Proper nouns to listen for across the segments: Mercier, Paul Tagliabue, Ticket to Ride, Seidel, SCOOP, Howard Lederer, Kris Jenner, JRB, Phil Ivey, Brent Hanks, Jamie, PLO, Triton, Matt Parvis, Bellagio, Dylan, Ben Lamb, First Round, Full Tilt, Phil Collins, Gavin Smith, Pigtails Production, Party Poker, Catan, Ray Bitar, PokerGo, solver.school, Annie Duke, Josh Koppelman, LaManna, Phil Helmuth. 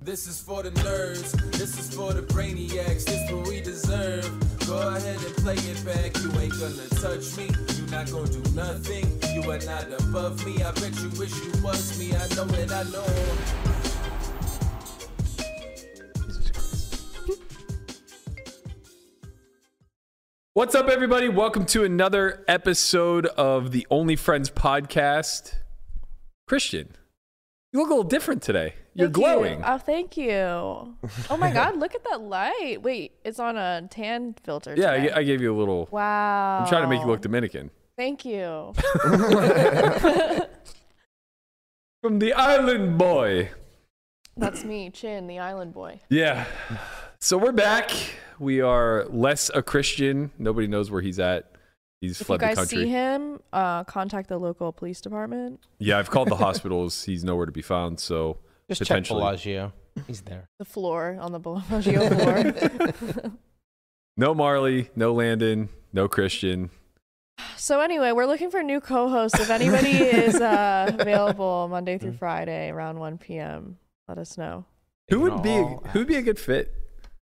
This is for the nerds, this is for the brainiacs, this is what we deserve. Go ahead and play it back, you ain't gonna touch me, you not gonna do nothing, you are not above me, I bet you wish you was me, I know it, I know. What's up everybody, welcome to another episode of the Only Friends podcast. Christian, you look a little different today. You're glowing. Oh, thank you. Oh my God, look at that light. Wait, it's on a tan filter. Yeah, today. I gave you a little. Wow. I'm trying to make you look Dominican. Thank you. From the island boy. That's me, Chin, the island boy. Yeah. So we're back. We are less a Christian. Nobody knows where he's at. He's fled the country. If you guys see him, contact the local police department. Yeah, I've called the hospitals. He's nowhere to be found, so... Just check Bellagio. He's there. The floor on the Bellagio floor. No Marley, no Landon, no Christian. So anyway, we're looking for a new co-host. If anybody is available Monday through Friday around 1 p.m., let us know. Who'd be a good fit?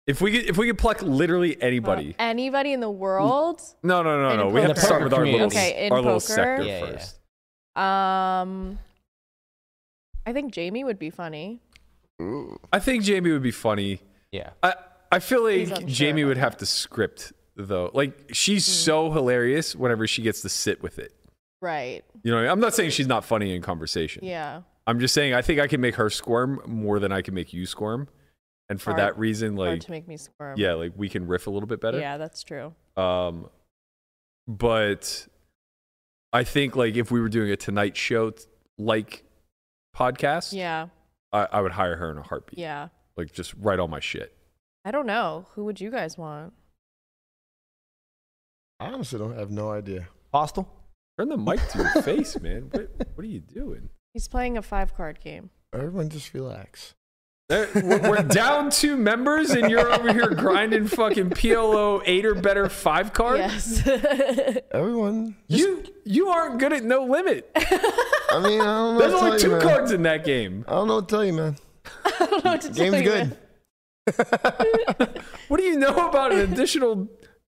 If we could pluck literally anybody. Anybody in the world? No. We have to start with our little sector first. Yeah. I think Jamie would be funny. Ooh. I think Jamie would be funny. Yeah. I feel like Jamie would have to script, though. Like, she's so hilarious whenever she gets to sit with it. Right. You know what I mean? I'm not saying she's not funny in conversation. Yeah. I'm just saying I think I can make her squirm more than I can make you squirm. And for that reason, like... Hard to make me squirm. Yeah, like, we can riff a little bit better. Yeah, that's true. But I think, like, if we were doing a Tonight Show, like... podcast, yeah, I would hire her in a heartbeat. Yeah, like just write all my shit. I don't know, who would you guys want? I honestly have no idea. Postel, turn the mic to your face, man. What are you doing? He's playing a 5-card game. Everyone just relax. We're down 2 members and you're over here grinding fucking PLO 8 or better 5 cards. Yes. Everyone, just... you aren't good at No Limit. I mean, I don't know. There's only 2 cards in that game. I don't know what to tell you, man. I don't know what to tell you. Game's good. What do you know about an additional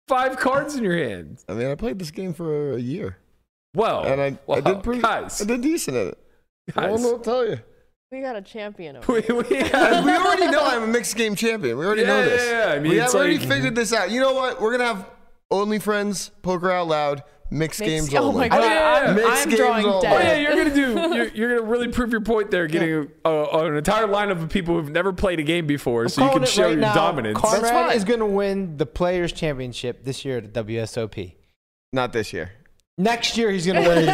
5 cards in your hand? I mean, I played this game for a year. Well, and I did pretty. Guys. I did decent at it. Guys. I don't know what to tell you. We got a champion over here. We already know I'm a mixed game champion. We already know this. Yeah. I mean, we already figured this out. You know what? We're going to have Only Friends, Poker Out Loud, mixed games only. Oh my God. I'm drawing dead. Oh yeah, you're going to really prove your point there, getting an entire lineup of people who've never played a game before, so you can show your dominance. Conrad is going to win the Players' Championship this year at the WSOP. Not this year. Next year, he's going to win.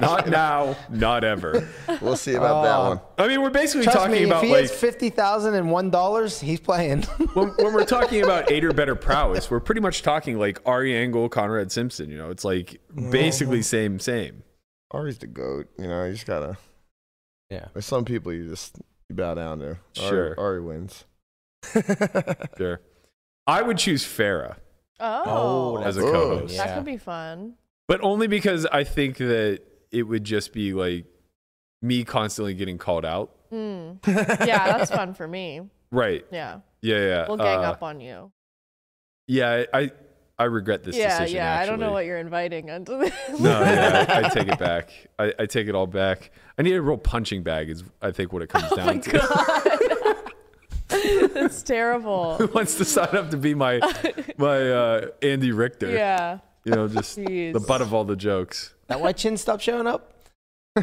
Not now, not ever. We'll see about that one. I mean, we're basically talking about if he has $50,001, he's playing. when we're talking about 8 or better prowess, we're pretty much talking like Ari Angle, Conrad Simpson. You know, it's like basically same. Ari's the GOAT. You know, you just got to. Yeah. There's some people you bow down to. Sure. Ari wins. Sure. I would choose Farah. Oh, as a co-host. Yeah. That could be fun. But only because I think that it would just be like me constantly getting called out. Mm. Yeah, that's fun for me. Right. Yeah. We'll gang up on you. Yeah, I regret this decision. Yeah, actually. I don't know what you're inviting onto this. No, yeah, I take it back. I take it all back. I need a real punching bag is, I think, what it comes down to. God. That's terrible. Who wants to sign up to be my Andy Richter? Yeah. You know, just the butt of all the jokes. That why Chin stopped showing up?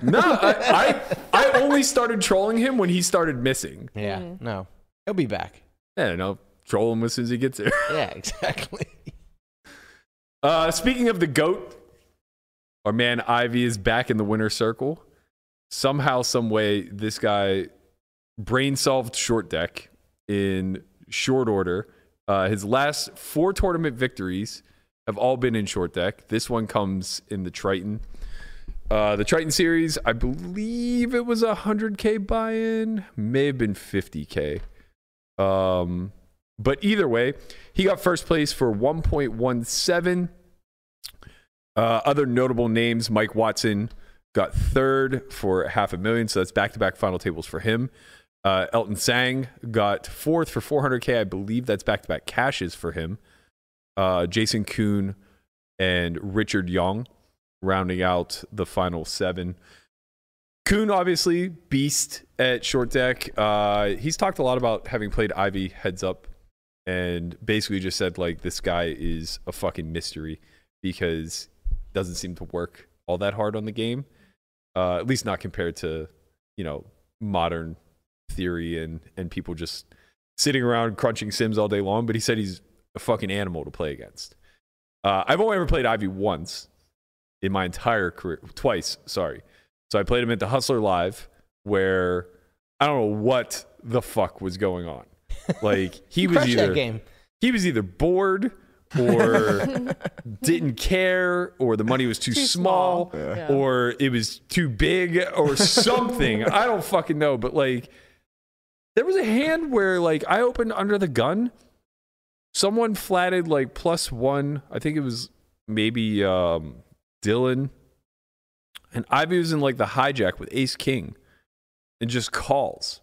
No, I only started trolling him when he started missing. Yeah, no. He'll be back. Yeah, no, troll him as soon as he gets here. Yeah, exactly. Speaking of the GOAT, our man Ivy is back in the winner's circle. Somehow, some way, this guy brain-solved short deck in short order. His last 4 tournament victories have all been in short deck. This one comes in the Triton. The Triton series, I believe it was 100K buy-in, may have been 50K. But either way, he got first place for 1.17. Other notable names, Mike Watson got third for $500,000. So that's back-to-back final tables for him. Elton Sang got fourth for $400K. I believe that's back-to-back cashes for him. Jason Kuhn and Richard Young rounding out the final seven. Kuhn, obviously, beast at short deck. He's talked a lot about having played Ivy heads up and basically just said, like, this guy is a fucking mystery because it doesn't seem to work all that hard on the game, at least not compared to, you know, modern theory and people just sitting around crunching sims all day long. But he said he's a fucking animal to play against. I've only ever played Ivy once in my entire career, twice, sorry. So I played him at the Hustler Live, where I don't know what the fuck was going on. Like, he was either bored or didn't care, or the money was too small. Yeah. Or it was too big or something. I don't fucking know. But like, there was a hand where like I opened under the gun. Someone flatted like +1. I think it was maybe Dylan. And Ivy was in like the hijack with ace king and just calls.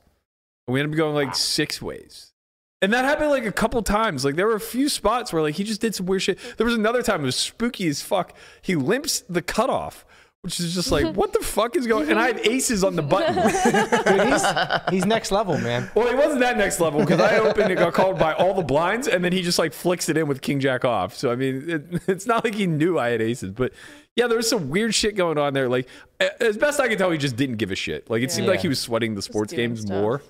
And we ended up going like six ways. And that happened like a couple times. Like there were a few spots where like he just did some weird shit. There was another time it was spooky as fuck. He limps the cutoff, which is just like, what the fuck is going on? And I have aces on the button. Dude, he's next level, man. Well, he wasn't that next level because I opened it, got called by all the blinds, and then he just like flicks it in with king jack off. So, I mean, it's not like he knew I had aces, but. Yeah, there was some weird shit going on there. Like, as best I can tell, he just didn't give a shit. Like, it seemed like he was sweating the sports games more.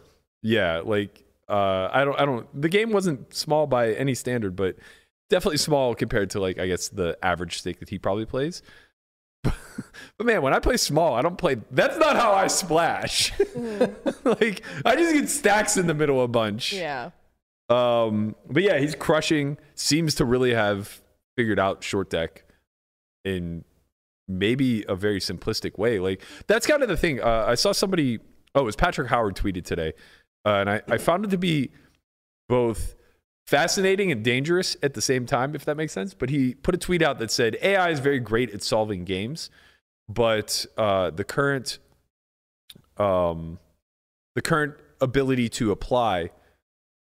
Yeah, like, the game wasn't small by any standard, but definitely small compared to, like, I guess the average stake that he probably plays. But man, when I play small, I don't play, that's not how I splash. Like, I just get stacks in the middle a bunch. Yeah. But yeah, he's crushing, seems to really have figured out short deck in maybe a very simplistic way. Like, that's kind of the thing. I saw somebody, it was Patrick Howard tweeted today, and I found it to be both fascinating and dangerous at the same time, if that makes sense. But he put a tweet out that said, AI is very great at solving games, but the current ability to apply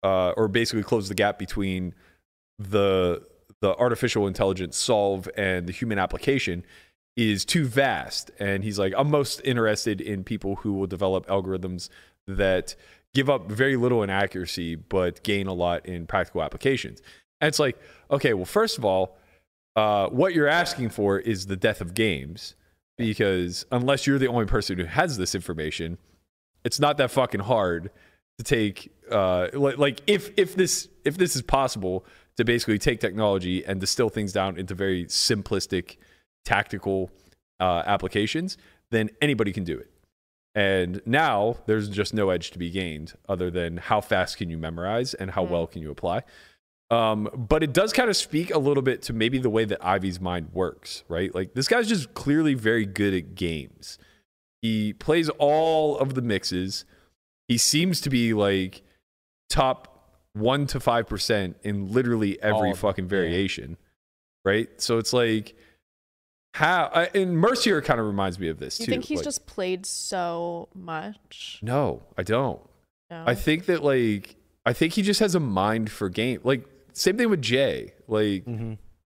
or basically close the gap between the artificial intelligence solve and the human application is too vast. And he's like, I'm most interested in people who will develop algorithms that give up very little in accuracy, but gain a lot in practical applications. And it's like, okay, well, first of all, what you're asking for is the death of games, because unless you're the only person who has this information, it's not that fucking hard to take, if this is possible, to basically take technology and distill things down into very simplistic, tactical applications, then anybody can do it. And now there's just no edge to be gained other than how fast can you memorize and how well can you apply. But it does kind of speak a little bit to maybe the way that Ivy's mind works, right? Like, this guy's just clearly very good at games. He plays all of the mixes. He seems to be like top 1 to 5% in literally every fucking variation, right? So it's like, how... and Mercier kind of reminds me of this, too. You think he's like, just played so much? No, I don't. No. I think that, like... I think he just has a mind for game. Like, same thing with Jay. Like,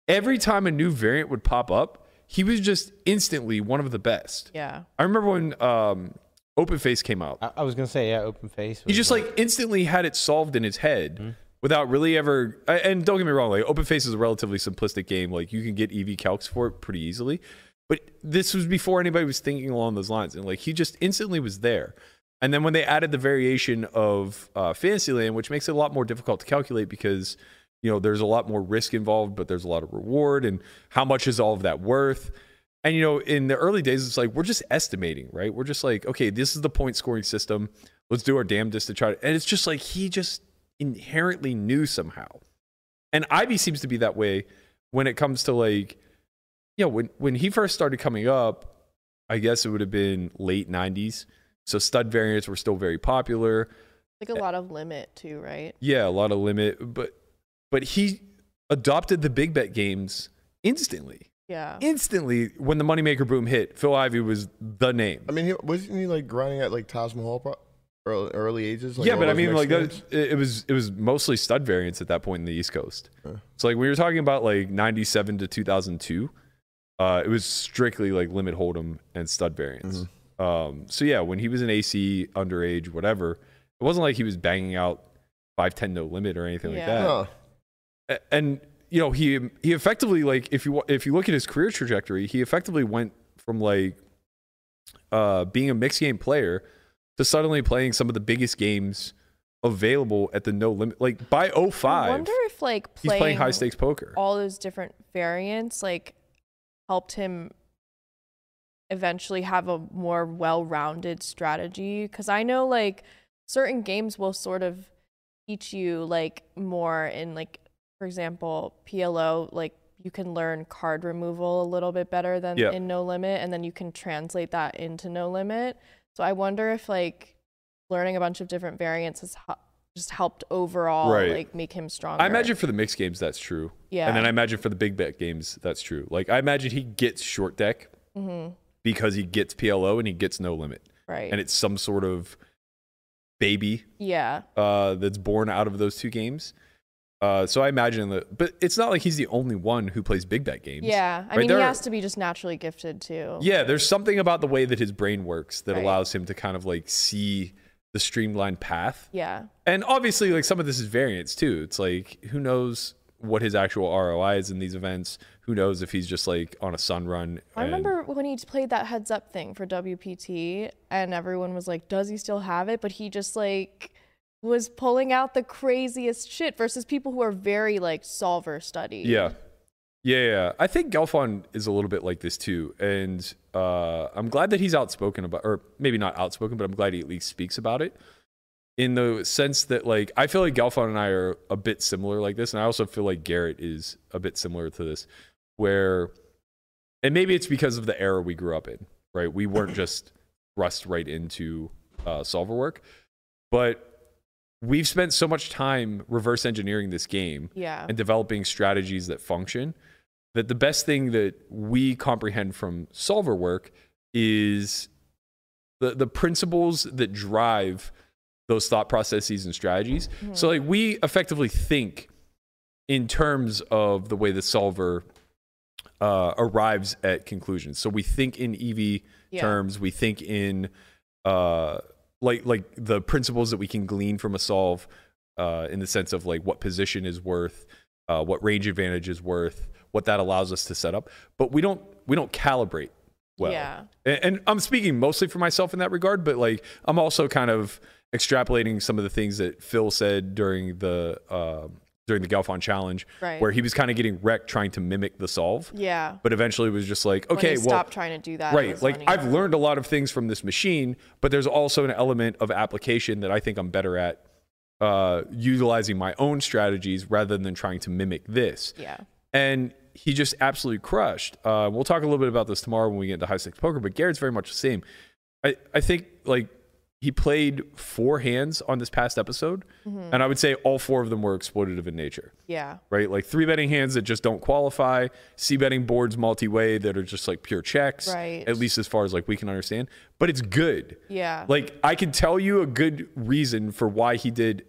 every time a new variant would pop up, he was just instantly one of the best. Yeah. I remember when... Open Face came out. I was gonna say, yeah, Open Face. He just like instantly had it solved in his head without really ever. And don't get me wrong, like Open Face is a relatively simplistic game. Like, you can get EV calcs for it pretty easily, but this was before anybody was thinking along those lines. And like, he just instantly was there. And then when they added the variation of Fantasyland, which makes it a lot more difficult to calculate because, you know, there's a lot more risk involved, but there's a lot of reward, and how much is all of that worth? And, you know, in the early days, it's like, we're just estimating, right? We're just like, okay, this is the point scoring system. Let's do our damnedest to try to... And it's just like, he just inherently knew somehow. And Ivy seems to be that way when it comes to, like, you know, when he first started coming up, I guess it would have been late 90s. So stud variants were still very popular. Like a lot of limit too, right? Yeah, a lot of limit, but he adopted the big bet games instantly. Yeah. Instantly, when the moneymaker boom hit, Phil Ivey was the name. I mean, he, wasn't he like grinding at like Taj Mahal early ages? Like, yeah, but I mean, like that, it was mostly stud variants at that point in the East Coast. It's so, like we were talking about like 97 to 2002. It was strictly like limit hold'em and stud variants. Mm-hmm. So yeah, when he was an AC, underage, whatever, it wasn't like he was banging out 5-10 no limit or anything like that. No. And you know, he effectively, like, if you look at his career trajectory, he effectively went from like being a mixed game player to suddenly playing some of the biggest games available at the no limit. Like by 05, I wonder if like he's playing high stakes poker, all those different variants, like helped him eventually have a more well-rounded strategy. Because I know like certain games will sort of teach you like more in like, for example, PLO, like you can learn card removal a little bit better than in no limit, and then you can translate that into no limit. So I wonder if like learning a bunch of different variants has just helped overall, like make him stronger. I imagine for the mixed games that's true. Yeah. And then I imagine for the big bet games that's true. Like I imagine he gets short deck because he gets PLO and he gets no limit. Right. And it's some sort of baby. Yeah. That's born out of those two games. So I imagine that, but it's not like he's the only one who plays big bet games. Yeah, I mean, he has to be just naturally gifted too. Yeah, there's something about the way that his brain works that allows him to kind of like see the streamlined path. Yeah. And obviously like some of this is variance too. It's like, who knows what his actual ROI is in these events? Who knows if he's just like on a sun run? I remember when he played that heads up thing for WPT and everyone was like, does he still have it? But he just like was pulling out the craziest shit versus people who are very like solver studied. Yeah. I think Gelfand is a little bit like this too. And I'm glad that he's outspoken about, or maybe not outspoken, but I'm glad he at least speaks about it in the sense that like, I feel like Gelfand and I are a bit similar like this. And I also feel like Garrett is a bit similar to this where, and maybe it's because of the era we grew up in, right? We weren't just thrust right into solver work, but we've spent so much time reverse engineering this game and developing strategies that function that the best thing that we comprehend from solver work is the principles that drive those thought processes and strategies. So like we effectively think in terms of the way the solver arrives at conclusions. So we think in EV terms, we think in like the principles that we can glean from a solve in the sense of like what position is worth, what range advantage is worth, what that allows us to set up. But we don't calibrate well. Yeah. And I'm speaking mostly for myself in that regard, but like I'm also kind of extrapolating some of the things that Phil said during the Gelfand challenge, where he was kind of getting wrecked trying to mimic the solve. Yeah. But eventually it was just like, okay, well, stop trying to do that. Right. Like I've learned a lot of things from this machine, but there's also an element of application that I think I'm better at utilizing my own strategies rather than trying to mimic this. Yeah. And he just absolutely crushed. We'll talk a little bit about this tomorrow when we get into high stakes poker, but Garrett's very much the same. I think like he played 4 hands on this past episode, and I would say all 4 of them were exploitative in nature. Yeah. Right? Like 3 betting hands that just don't qualify, C betting boards multi-way that are just like pure checks, at least as far as like we can understand. But it's good. Yeah. Like I can tell you a good reason for why he did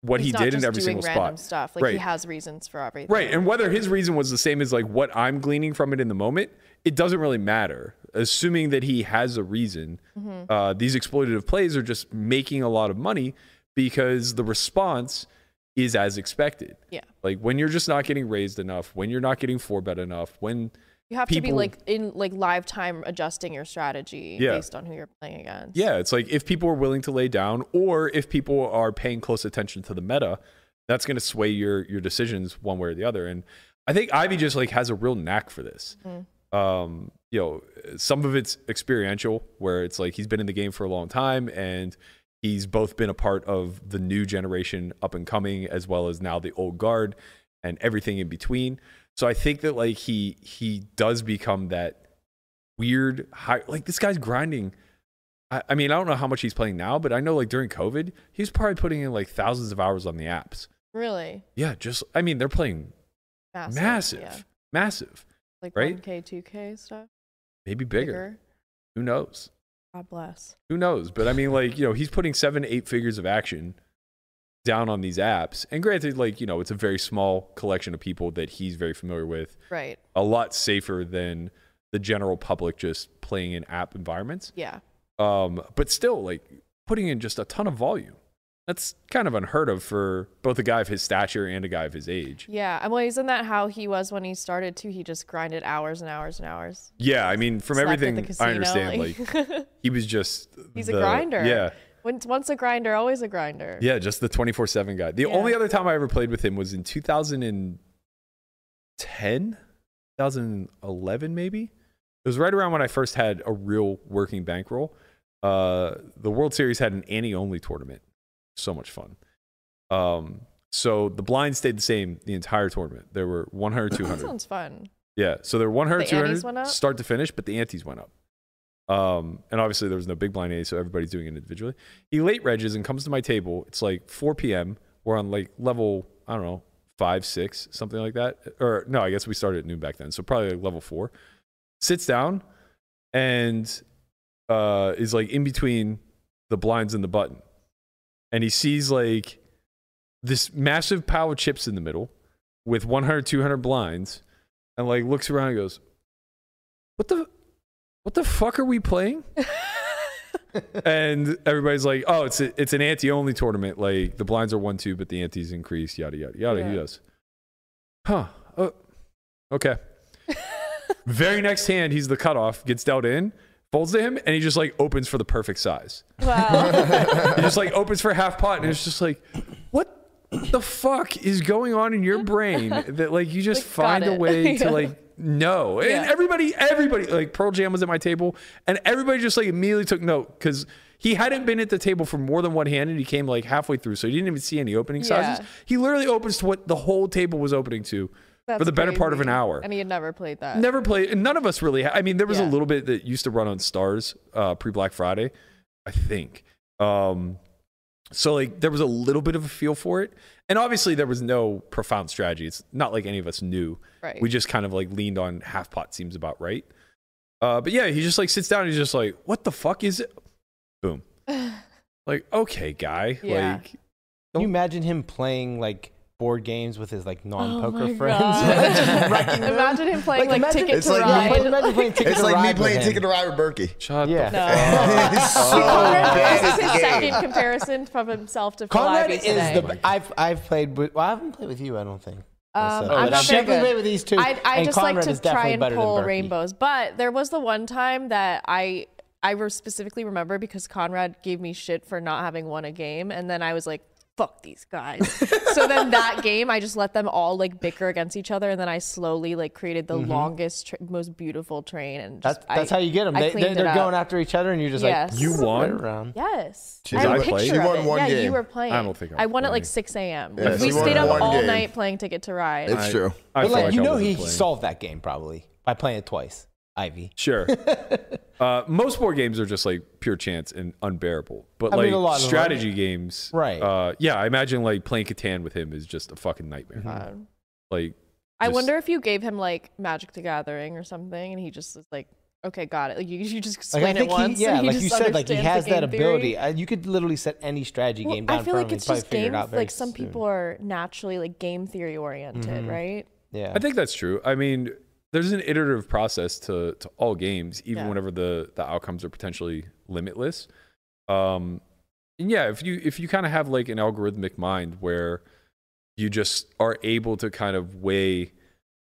what he did in every single spot. He's not just doing random stuff. Like he has reasons for everything. Right. And whether his reason was the same as like what I'm gleaning from it in the moment, it doesn't really matter. Assuming that he has a reason, these exploitative plays are just making a lot of money because the response is as expected. Yeah. Like when you're just not getting raised enough, when you're not getting 4-bet enough, when you have to be like in like live time adjusting your strategy based on who you're playing against. Yeah. It's like if people are willing to lay down or if people are paying close attention to the meta, that's going to sway your decisions one way or the other. And I think Ivey just like has a real knack for this. You know, some of it's experiential where it's like he's been in the game for a long time and he's both been a part of the new generation up and coming as well as now the old guard and everything in between. So I think that like he does become that weird high, like this guy's grinding I mean, I don't know how much he's playing now, but I know like during COVID, he's probably putting in like thousands of hours on the apps. Really? Yeah. Just, I mean, they're playing massive, yeah. Massive. Like right? 1K, 2K stuff. Maybe bigger. Who knows? God bless. Who knows? But I mean, like, you know, he's putting 7-8 figures of action down on these apps. And granted, like, you know, it's a very small collection of people that he's very familiar with. Right. A lot safer than the general public just playing in app environments. Yeah. But still, like, putting in just a ton of volume. That's kind of unheard of for both a guy of his stature and a guy of his age. Yeah. Well, isn't that how he was when he started, too? He just grinded hours and hours and hours. Yeah. I mean, from everything I understand, like he was just... He's a grinder. Yeah. Once a grinder, always a grinder. Yeah, just the 24/7 guy. The only other time I ever played with him was in 2010, 2011 maybe. It was right around when I first had a real working bankroll. The World Series had an Annie-only tournament. So much fun. So the blind stayed the same the entire tournament. There were 100, 200. That sounds fun. Yeah, so there were 100, 200 start to finish, but the antes went up. And obviously there was no big blind A, so everybody's doing it individually. He late regs and comes to my table. It's like 4 p.m. We're on like level, I don't know, 5, 6, something like that. Or no, I guess we started at noon back then. So probably like level 4. Sits down and is like in between the blinds and the button. And he sees like this massive pile of chips in the middle with 100, 200 blinds and like looks around and goes, what the fuck are we playing? And everybody's like, oh, it's an ante-only tournament. Like, the blinds are 1-2, but the antes increase, yada, yada, yada. Yeah. He goes, huh. Okay. Very next hand, he's the cutoff, gets dealt in, folds to him, and he just, like, opens for the perfect size. Wow. He just, like, opens for half pot, and it's just like, what the fuck is going on in your brain that, like, you just like, find a way to, like, no. Yeah. And everybody like Pearl Jam was at my table and everybody just like immediately took note because he hadn't been at the table for more than one hand and he came like halfway through, so he didn't even see any opening sizes. He literally opens to what the whole table was opening to. That's for the better part of an hour. And he had never played that. Never played. And none of us really I mean, there was a little bit that used to run on Stars pre-Black Friday, I think. So like there was a little bit of a feel for it. And obviously there was no profound strategy. It's not like any of us knew. Right. We just kind of like leaned on half pot seems about right. But yeah, he just like sits down and he's just like, what the fuck is it? Boom. Like, okay, guy. Yeah. Like, can you imagine him playing like board games with his like non-poker friends? Imagine him playing like Ticket to Ride. It's like me playing Ticket to Ride with Berkey. Shut the fuck up. No. So bad. This is his second comparison from himself to Phil Ivey today. I've played with, well, I haven't played with you, I don't think. I'm not very good with these two. I just like to try and pull rainbows. But there was the one time that I specifically remember because Conrad gave me shit for not having won a game, and then I was like, fuck these guys. So then that game, I just let them all like bicker against each other, and then I slowly like created the longest, most beautiful train. And just, that's how you get them. They're going after each other, and you're just like, you won. Around. Yes, I played. You won one game. You were playing. I don't think I won playing. At like 6 a.m. Yeah, we stayed up all night playing Ticket to Ride. It's true. But like you know, he solved that game probably by playing it twice. Ivy. Sure. Most board games are just like pure chance and unbearable, but I mean, like strategy games, right? Yeah, I imagine like playing Catan with him is just a fucking nightmare. Like, I wonder if you gave him like Magic the Gathering or something, and he just is like, okay, got it. Like you just explain it once. Yeah, like you said, like he has that ability. You could literally set any strategy game down. I feel like it's just game. Like some people are naturally like game theory oriented, right? Yeah, I think that's true. I mean, there's an iterative process to all games, even whenever the outcomes are potentially limitless. And yeah, if you kind of have like an algorithmic mind where you just are able to kind of weigh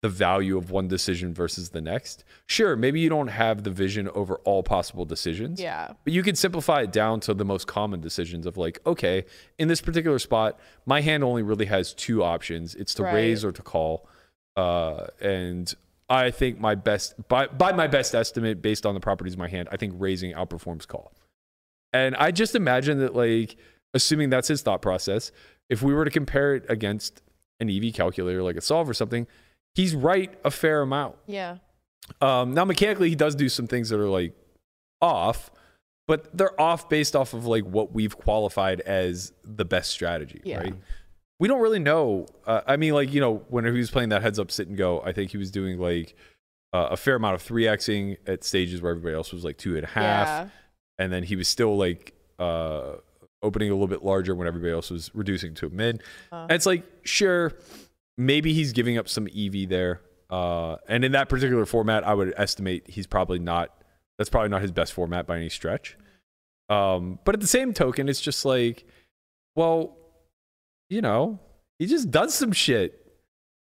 the value of one decision versus the next, sure, maybe you don't have the vision over all possible decisions. Yeah. But you can simplify it down to the most common decisions of like, okay, in this particular spot, my hand only really has two options. It's to raise or to call. And I think my best, by my best estimate, based on the properties of my hand, I think raising outperforms call. And I just imagine that, like, assuming that's his thought process, if we were to compare it against an EV calculator, like a solve or something, he's right a fair amount. Yeah. Now, mechanically, he does do some things that are, like, off, but they're off based off of like what we've qualified as the best strategy, right? We don't really know. I mean, like, you know, when he was playing that heads up sit and go, I think he was doing like a fair amount of 3xing at stages where everybody else was like 2.5. Yeah. And then he was still like opening a little bit larger when everybody else was reducing to a mid. And it's like, sure, maybe he's giving up some EV there. And in that particular format, I would estimate he's probably not, that's probably not his best format by any stretch. But at the same token, it's just like, well, you know, he just does some shit.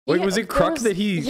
Like, yeah, was it Kruk that he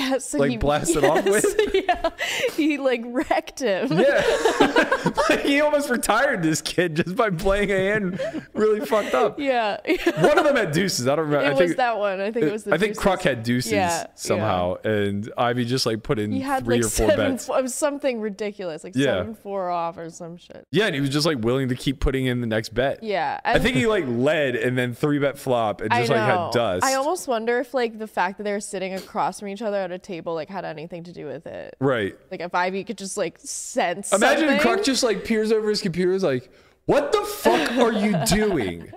blasted off with? Yeah, he like wrecked him. Yeah, like, he almost retired this kid just by playing a hand really fucked up. Yeah, one of them had deuces. I don't remember. I think Kruk had deuces somehow, and Ivy just like put in three or four bets. It was something ridiculous, like 7-4 off or some shit. Yeah, and he was just like willing to keep putting in the next bet. Yeah, I think he like led and then 3-bet flop and just like had dust. I almost wonder if like the fact that they're sitting across from each other at a table like had anything to do with it, right? Like if Ivy could just like sense imagine something. Kruk just like peers over his computer is like, what the fuck are you doing?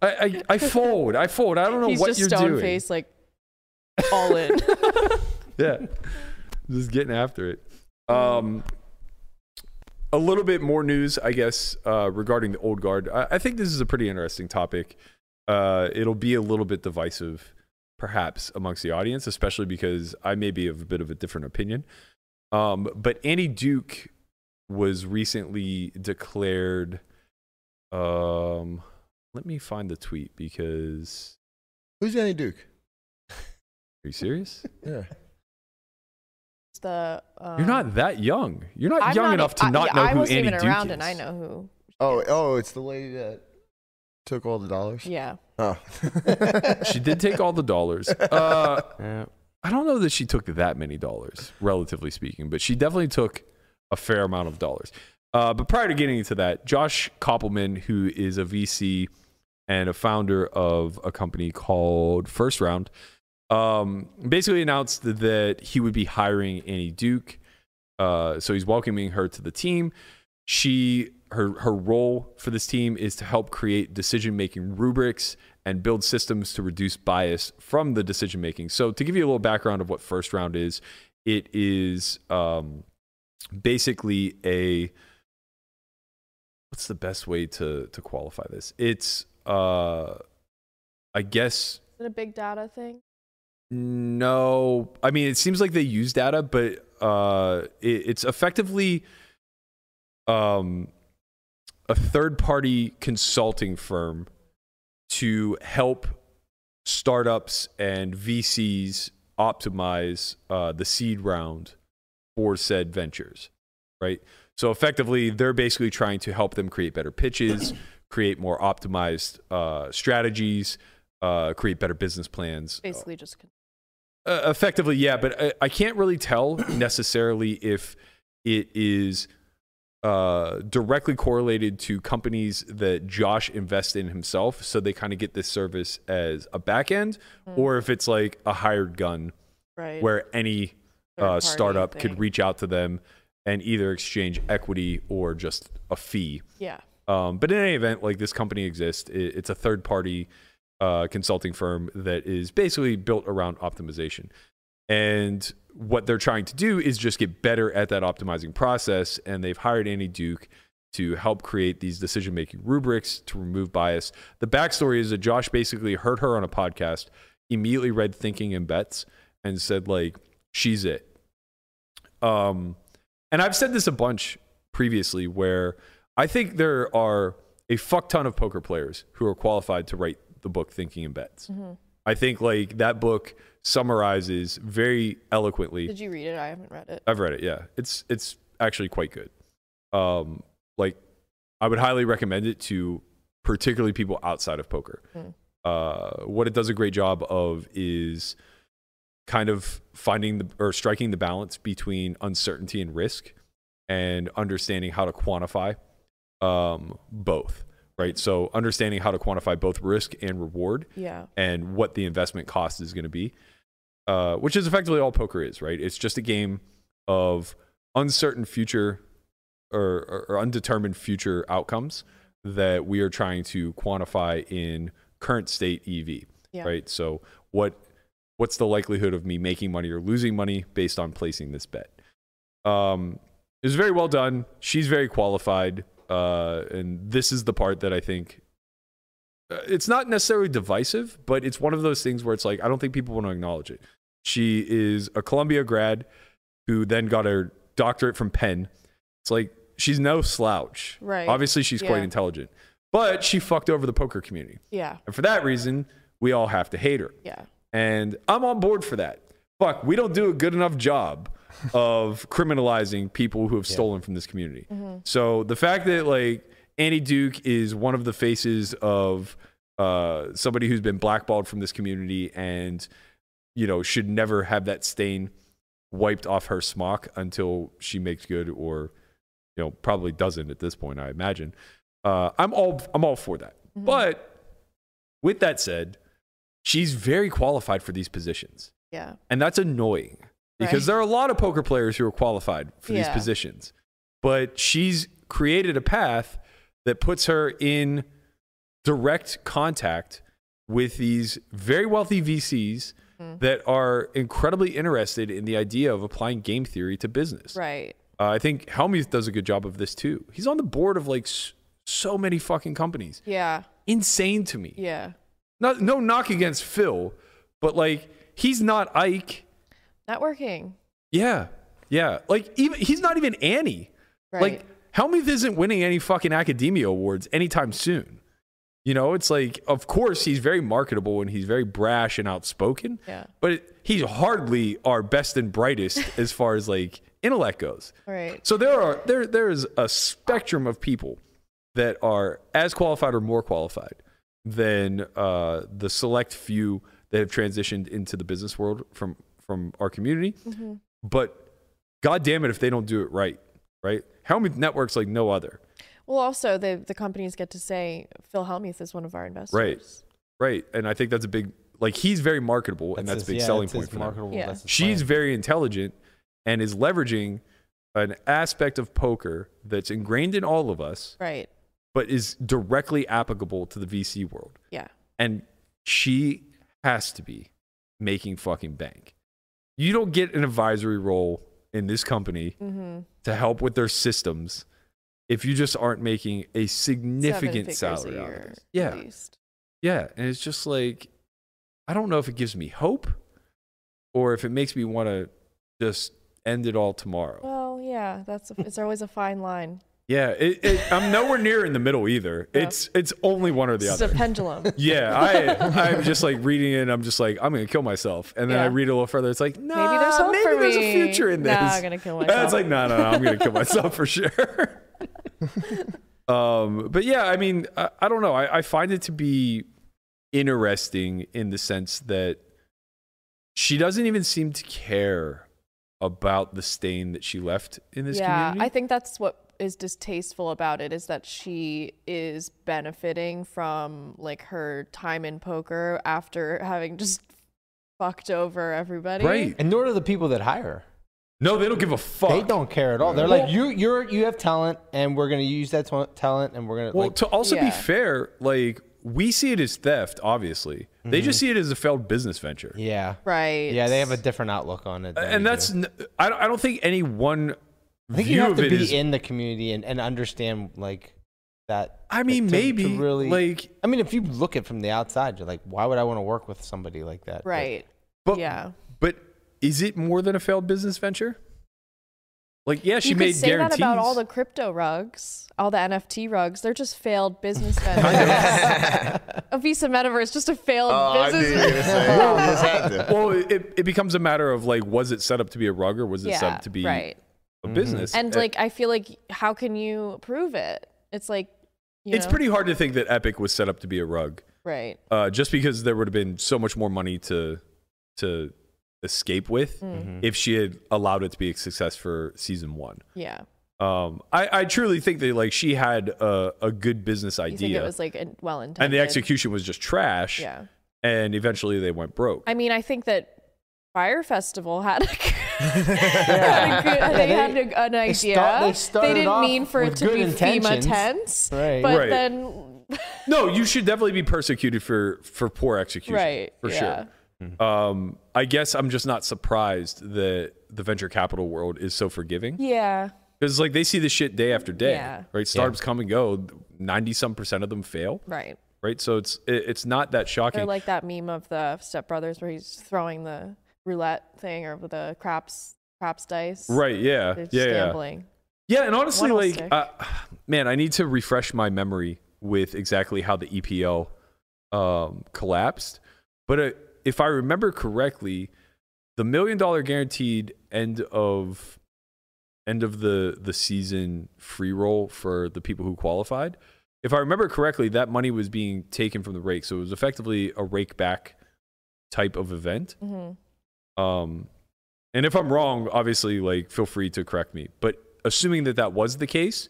I fold, I don't know. He's what just you're stone doing face like all in. Yeah, just getting after it. A little bit more news, I guess, regarding the old guard. I think this is a pretty interesting topic. It'll be a little bit divisive perhaps amongst the audience, especially because I may be of a bit of a different opinion. But Annie Duke was recently declared, let me find the tweet because... Who's Annie Duke? Are you serious? Yeah. The, you're not that young. You're not young enough to not know who Annie Duke is. I wasn't even around and I know who. Oh, it's the lady that took all the dollars? Yeah. Oh. She did take all the dollars. Yeah. I don't know that she took that many dollars, relatively speaking, but she definitely took a fair amount of dollars. But prior to getting into that, Josh Koppelman, who is a VC and a founder of a company called First Round, basically announced that he would be hiring Annie Duke. So he's welcoming her to the team. Her role for this team is to help create decision-making rubrics and build systems to reduce bias from the decision-making. So to give you a little background of what First Round is, it is basically a... What's the best way to qualify this? It's, I guess... Is it a big data thing? No. I mean, it seems like they use data, but it's effectively... a third-party consulting firm to help startups and VCs optimize the seed round for said ventures, right? So effectively, they're basically trying to help them create better pitches, create more optimized strategies, create better business plans. Basically just... effectively, yeah, but I can't really tell necessarily if it is... directly correlated to companies that Josh invests in himself, so they kind of get this service as a back end, or if it's like a hired gun, right, where any startup could reach out to them and either exchange equity or just a fee. Yeah. But in any event, like, this company exists. It's a third party consulting firm that is basically built around optimization. And what they're trying to do is just get better at that optimizing process. And they've hired Annie Duke to help create these decision-making rubrics to remove bias. The backstory is that Josh basically heard her on a podcast, immediately read Thinking in Bets, and said, like, she's it. And I've said this a bunch previously, where I think there are a fuck ton of poker players who are qualified to write the book Thinking in Bets. Mm-hmm. I think, like, that book summarizes very eloquently. Did you read it? I haven't read it. I've read it, yeah. It's actually quite good. Like, I would highly recommend it to particularly people outside of poker. Mm. What it does a great job of is kind of finding striking the balance between uncertainty and risk, and understanding how to quantify both. Right, so understanding how to quantify both risk and reward, and what the investment cost is going to be, which is effectively all poker is, right? It's just a game of uncertain future or undetermined future outcomes that we are trying to quantify in current state EV, yeah. Right? So what's the likelihood of me making money or losing money based on placing this bet? It was very well done. She's very qualified. And this is the part that I think it's not necessarily divisive, but it's one of those things where it's like, I don't think people want to acknowledge it. She is a Columbia grad who then got her doctorate from Penn. It's like, she's no slouch. Right. Obviously, she's quite intelligent, but she fucked over the poker community. Yeah. And for that reason, we all have to hate her. Yeah. And I'm on board for that. Fuck, we don't do a good enough job of criminalizing people who have stolen from this community. Mm-hmm. So the fact that, like, Annie Duke is one of the faces of somebody who's been blackballed from this community and, you know, should never have that stain wiped off her smock until she makes good, or, you know, probably doesn't at this point, I imagine. I'm all for that. Mm-hmm. But with that said, she's very qualified for these positions. Yeah. And that's annoying because there are a lot of poker players who are qualified for these positions. But she's created a path that puts her in direct contact with these very wealthy VCs that are incredibly interested in the idea of applying game theory to business. Right. I think Helmuth does a good job of this too. He's on the board of like so many fucking companies. Yeah. Insane to me. Yeah. No knock against Phil, but like he's not Ike. Networking. Yeah. Yeah. Like even he's not even Annie. Right. Like Helmuth isn't winning any fucking Academia awards anytime soon. You know, it's like, of course, he's very marketable and he's very brash and outspoken, but he's hardly our best and brightest as far as like intellect goes. Right. So there is a spectrum of people that are as qualified or more qualified than the select few that have transitioned into the business world from our community. Mm-hmm. But God damn it if they don't do it right, right? Helmuth networks like no other. Well, also, the companies get to say, Phil Helmuth is one of our investors. Right. And I think that's a big, like, he's very marketable, and that's a big selling point for him. Yeah. She's very intelligent and is leveraging an aspect of poker that's ingrained in all of us, right? But is directly applicable to the VC world. Yeah. And she has to be making fucking bank. You don't get an advisory role in this company to help with their systems if you just aren't making a significant salary out of this. Yeah. Yeah. And it's just like, I don't know if it gives me hope or if it makes me want to just end it all tomorrow. Well, yeah, it's always a fine line. Yeah. I'm nowhere near in the middle either. Yeah. It's only one or the other. It's a pendulum. Yeah. I'm just like reading it and I'm just like, I'm going to kill myself. And then I read a little further. It's like, no, maybe there's a future in this. I'm going to kill myself. And it's like, no, I'm going to kill myself for sure. But yeah, I mean, I don't know. I find it to be interesting in the sense that she doesn't even seem to care about the stain that she left in this community. Yeah, I think that's what is distasteful about it, is that she is benefiting from like her time in poker after having just fucked over everybody. Right, and nor do the people that hire her. No, they don't give a fuck. They don't care at all. They're like, you have talent, and we're gonna use that talent, and we're gonna. Well, like, to also be fair, like we see it as theft. Obviously, they just see it as a failed business venture. Yeah, right. Yeah, they have a different outlook on it, and that's. I don't think any one. I think you have to be in the community and understand like that. I mean, maybe to really like. I mean, if you look at it from the outside, you're like, why would I want to work with somebody like that? Right. But yeah. But. Is it more than a failed business venture? Like, yeah, she made guarantees. You could say that about all the crypto rugs, all the NFT rugs. They're just failed business ventures. A Visa Metaverse, just a failed business venture. Well, it becomes a matter of, like, was it set up to be a rug or was it set up to be a business? And, like, I feel like, how can you prove it? It's like, it's pretty hard to think that Epic was set up to be a rug. Right. Just because there would have been so much more money to escape with if she had allowed it to be a success for season one. Yeah. I truly think that like she had a good business idea. You think it was like well intended. And the execution was just trash. Yeah. And eventually they went broke. I mean, I think that Fire Festival had an idea. They didn't mean for it to be FEMA tents, right. But then no, you should definitely be persecuted for poor execution, right? For yeah. sure. I guess I'm just not surprised that the venture capital world is so forgiving. Yeah, because like they see this shit day after day, yeah. right? Startups yeah. come and go. 90-some% of them fail, right? Right, so it's not that shocking. Or like that meme of the Step Brothers where he's throwing the roulette thing or the craps dice, right? Yeah, it's yeah, gambling. Yeah, and honestly, like, man, I need to refresh my memory with exactly how the EPL collapsed. But if I remember correctly, the $1 million guaranteed end of the season free roll for the people who qualified. If I remember correctly, that money was being taken from the rake, so it was effectively a rake back type of event. Mm-hmm. And if I'm wrong, obviously, like, feel free to correct me, but assuming that that was the case,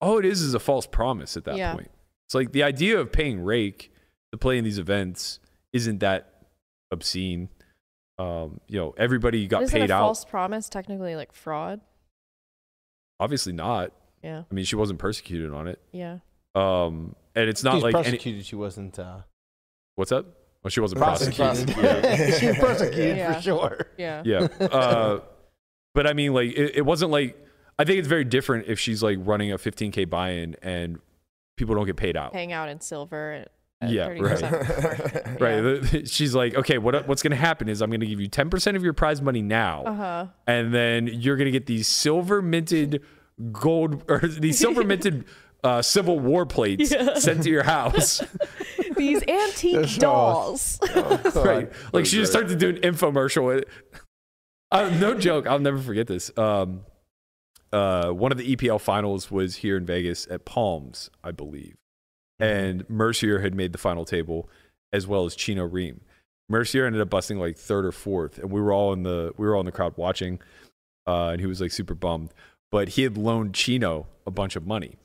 all it is a false promise at that yeah. point. It's like the idea of paying rake to play in these events isn't that obscene. You know, everybody got paid out. False promise, technically, like fraud. Obviously not. Yeah. I mean, she wasn't persecuted on it. Yeah. And it's not like prosecuted. She wasn't. What's up? Well, she wasn't prosecuted. Yeah. She was persecuted yeah. for sure. Yeah. Yeah. But I mean, like, it wasn't like. I think it's very different if she's like running a $15K buy-in and people don't get paid out. Paying out in silver. At yeah. 30%. Right. right. Yeah. She's like, okay, what's going to happen is I'm going to give you 10% of your prize money now, uh-huh. and then you're going to get these silver minted. Gold or these silver minted Civil War plates yeah. sent to your house. These antique dolls. Oh, right. Like she just started to do an infomercial with it. No joke. I'll never forget this. One of the EPL finals was here in Vegas at Palms, I believe. And Mercier had made the final table as well as Chino Reem. Mercier ended up busting like third or fourth, and we were all in the crowd watching, and he was like super bummed. But he had loaned Chino a bunch of money,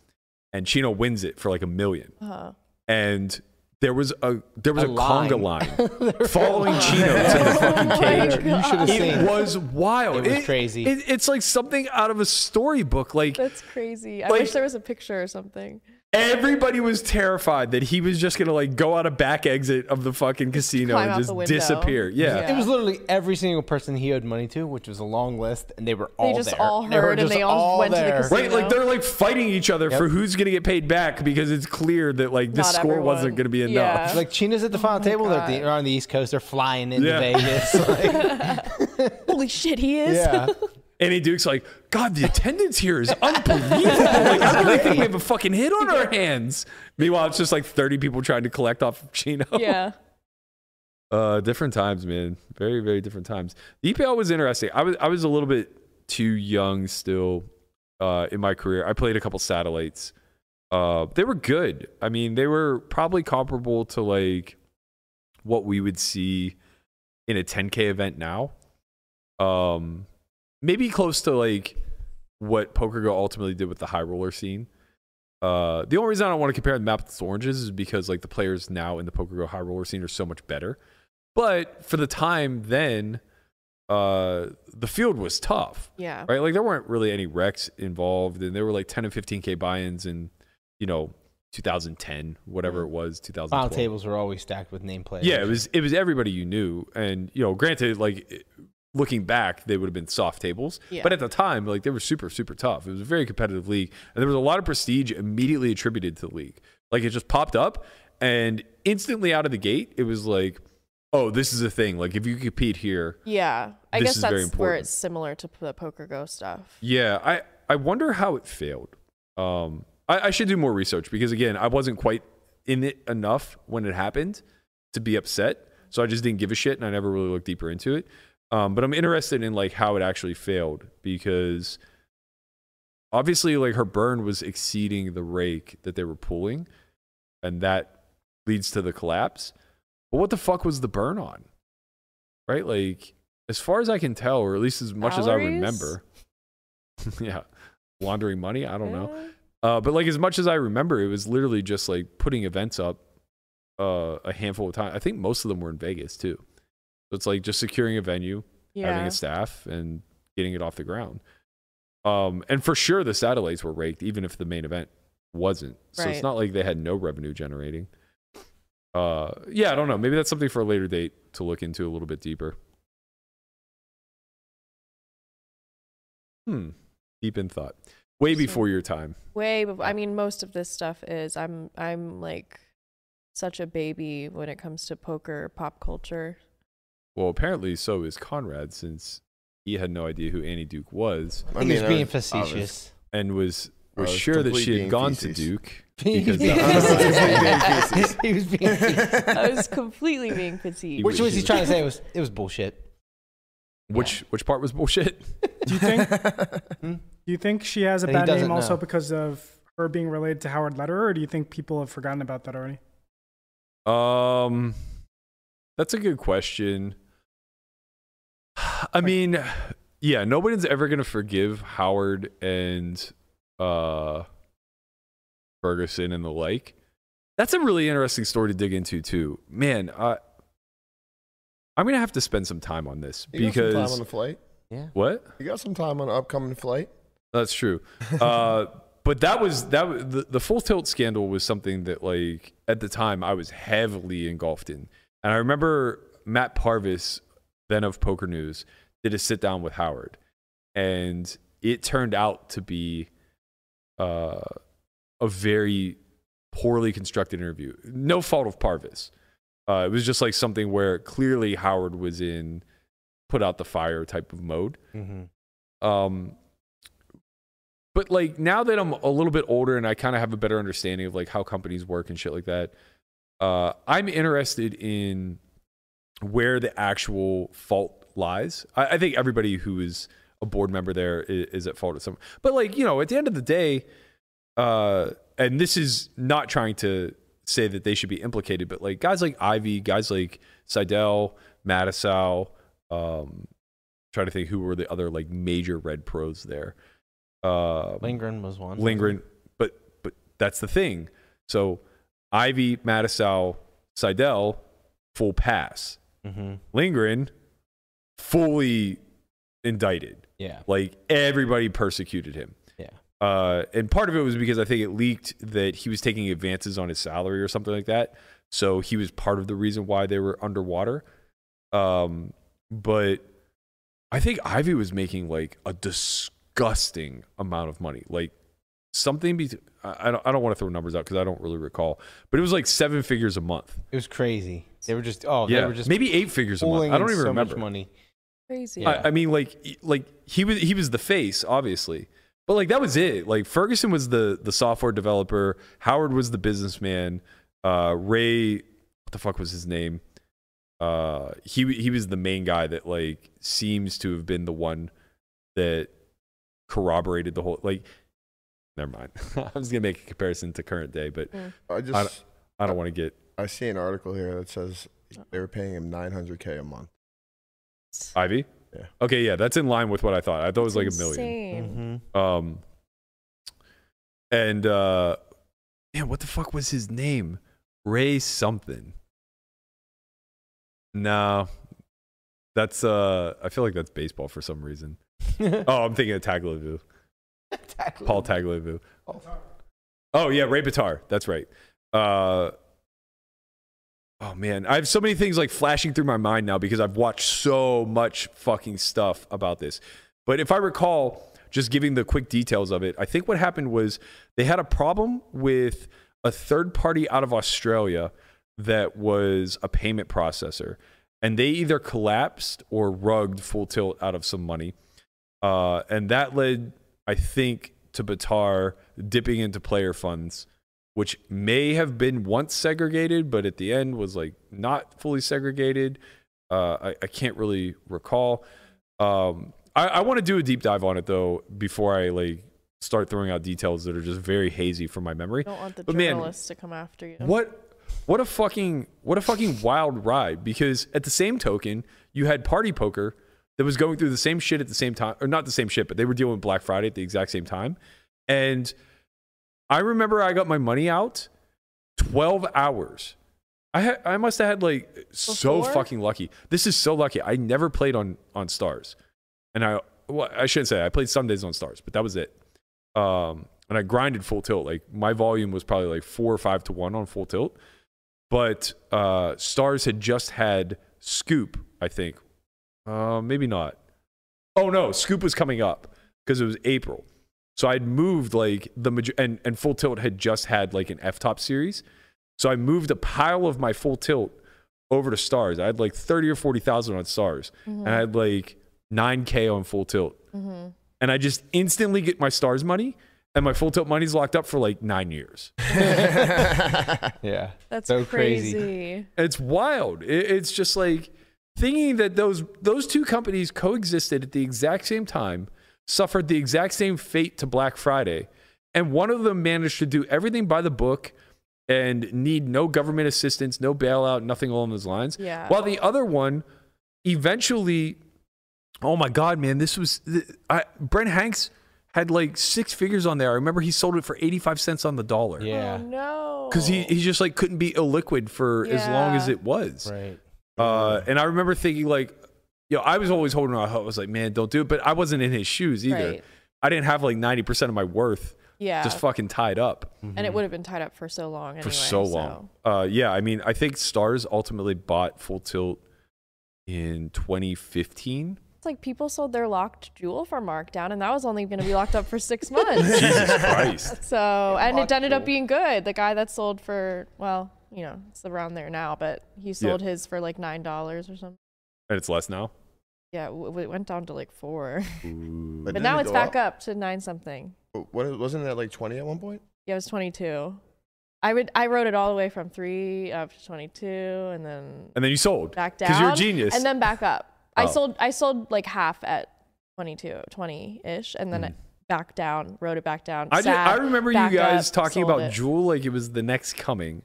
and Chino wins it for like $1 million. Uh-huh. And there was a conga line following Chino to the fucking cage. You should have seen it. Was wild. It was crazy. It's like something out of a storybook. Like that's crazy. I wish there was a picture or something. Everybody was terrified that he was just gonna like go out a back exit of the fucking casino and just disappear. Yeah. It was literally every single person he owed money to, which was a long list, and they were all there. They just all heard and they all went to the casino. Right, like they're like fighting each other for w's gonna get paid back because it's clear that like this score wasn't gonna be enough. Yeah. Like China's at the final table, they're on the East Coast, they're flying into Vegas. Like. Holy shit, he is. Yeah. Annie Duke's like, God, the attendance here is unbelievable. Like, I really think we have a fucking hit on our hands. Meanwhile, it's just like 30 people trying to collect off of Chino. Yeah. Different times, man. Very, very different times. The EPL was interesting. I was a little bit too young still in my career. I played a couple satellites. They were good. I mean, they were probably comparable to like what we would see in a 10K event now. Maybe close to like what PokerGo ultimately did with the high roller scene. The only reason I don't want to compare the apples to oranges is because like the players now in the PokerGo high roller scene are so much better. But for the time then, the field was tough. Yeah. Right. Like there weren't really any wrecks involved, and there were like 10 and 15K buy-ins in, you know, 2010, whatever it was, 2012. Final tables were always stacked with name players. Yeah, it was everybody you knew, and you know, granted, like. Looking back, they would have been soft tables. Yeah. But at the time, like they were super, super tough. It was a very competitive league. And there was a lot of prestige immediately attributed to the league. Like it just popped up, and instantly out of the gate, it was like, oh, this is a thing. Like if you compete here, yeah. I guess that's where it's similar to the PokerGo stuff. Yeah. I wonder how it failed. I should do more research because again, I wasn't quite in it enough when it happened to be upset. So I just didn't give a shit, and I never really looked deeper into it. But I'm interested in like how it actually failed, because obviously like her burn was exceeding the rake that they were pulling, and that leads to the collapse. But what the fuck was the burn on? Right? Like as far as I can tell, or at least as much as I remember. Yeah. Laundering money. I don't know. But like as much as I remember, it was literally just like putting events up a handful of times. I think most of them were in Vegas too. So it's like just securing a venue, having a staff, and getting it off the ground. And for sure the satellites were raked, even if the main event wasn't. So it's not like they had no revenue generating. Yeah, I don't know. Maybe that's something for a later date to look into a little bit deeper. Deep in thought. Way before your time. Way before. I mean, most of this stuff is. I'm like such a baby when it comes to poker pop culture. Well, apparently so is Conrad, since he had no idea who Annie Duke was. I mean, he was being facetious. And was sure that she had gone to Duke. Because he was being facetious. I was completely being facetious. Which was he trying to say? It was bullshit. Which part was bullshit? Do you think? Do you think she has a bad name also because of her being related to Howard Lederer, or do you think people have forgotten about that already? That's a good question. I mean, yeah, nobody's ever gonna forgive Howard and Ferguson and the like. That's a really interesting story to dig into too, man. I'm gonna have to spend some time on this because you got some time on the flight. Yeah. What? You got some time on the upcoming flight. That's true. But the Full Tilt scandal was something that, like, at the time I was heavily engulfed in. And I remember Matt Parvis, then of Poker News, did a sit down with Howard, and it turned out to be a very poorly constructed interview. No fault of Parvis. It was just like something where clearly Howard was in put out the fire type of mode. But like now that I'm a little bit older and I kind of have a better understanding of like how companies work and shit like that, I'm interested in where the actual fault lies. I think everybody who is a board member there is at fault at some. But like, you know, at the end of the day, and this is not trying to say that they should be implicated, but like guys like Ivey, guys like Seidel, Mattisau, trying to think who were the other like major red pros there. Lindgren was one. Lindgren, but that's the thing. So Ivey, Mattisau, Seidel, full pass. Lindgren, fully indicted. Yeah, like everybody persecuted him. And part of it was because I think it leaked that he was taking advances on his salary or something like that. So he was part of the reason why they were underwater. But I think Ivey was making like a disgusting amount of money. Like something between, I don't want to throw numbers out because I don't really recall, but it was like 7 figures a month. It was crazy. They were just, they were just maybe 8 figures a month. I don't even remember. So much money. Crazy. I mean, like he was the face, obviously. But like that was it. Like Ferguson was the software developer. Howard was the businessman. Ray, what the fuck was his name? He was the main guy that like seems to have been the one that corroborated the whole. Like, never mind. I was gonna make a comparison to current day, but I don't want to get. I see an article here that says they were paying him $900K a month. Ivey. Yeah. Okay, yeah, that's in line with what I thought. I thought it was like $1 million. And man, what the fuck was his name? Ray something. No, that's I feel like that's baseball for some reason. I'm thinking of Tagliabue. Paul Tagliabue. Oh yeah, Ray Bitar. That's right. Oh man, I have so many things like flashing through my mind now because I've watched so much fucking stuff about this. But if I recall, just giving the quick details of it, I think what happened was they had a problem with a third party out of Australia that was a payment processor. And they either collapsed or rugged Full Tilt out of some money. And that led, I think, to Bitar dipping into player funds, which may have been once segregated, but at the end was like not fully segregated. I can't really recall. I want to do a deep dive on it though before I like start throwing out details that are just very hazy from my memory. Don't want the journalists to come after you. What a fucking wild ride! Because at the same token, you had Party Poker that was going through the same shit at the same time, or not the same shit, but they were dealing with Black Friday at the exact same time, and I remember I got my money out 12 hours I must have had like so fucking lucky. This is so lucky. I never played on stars, and I shouldn't say I played some days on stars, but that was it. And I grinded full tilt. Like my volume was probably like 4 or 5 to 1 on full tilt, but stars had just had Scoop, I think. Maybe not. Oh no, Scoop was coming up because it was April. So I'd moved like the and full tilt had just had like an F-top series. So I moved a pile of my full tilt over to stars. I had like 30 or 40,000 on stars, mm-hmm. and I had like 9K on full tilt. Mm-hmm. And I just instantly get my stars money, and my full tilt money's locked up for like 9 years. Yeah, that's so crazy. It's wild. It's just like thinking that those two companies coexisted at the exact same time, suffered the exact same fate to Black Friday, and one of them managed to do everything by the book and need no government assistance, no bailout, nothing along those lines. Yeah. While the other one eventually, oh my God, man, this was, Brent Hanks had like 6 figures on there. I remember he sold it for 85 cents on the dollar. Yeah. Oh, no. Because he just like couldn't be illiquid for as long as it was. Right. And I remember thinking like, yo, I was always holding on. I was like, man, don't do it. But I wasn't in his shoes either. Right. I didn't have like 90% of my worth. Yeah, just fucking tied up. Mm-hmm. And it would have been tied up for so long anyway. For so long. Yeah, I mean, I think Stars ultimately bought Full Tilt in 2015. It's like people sold their locked jewel for markdown, and that was only going to be locked up for 6 months. Jesus Christ. So, and it ended up being good. The guy that sold for, well, you know, it's around there now, but he sold his for like $9 or something. And it's less now? Yeah, it went down to like 4. Ooh. But now it's back up to 9 something. What, wasn't it like 20 at one point? Yeah, it was 22. I wrote it all the way from 3 up to 22, and then you sold back down because you're a genius, and then back up. Oh. I sold like half at 22, 20-ish, and then it back down, wrote it back down. I remember you guys talking about Juul like it was the next coming,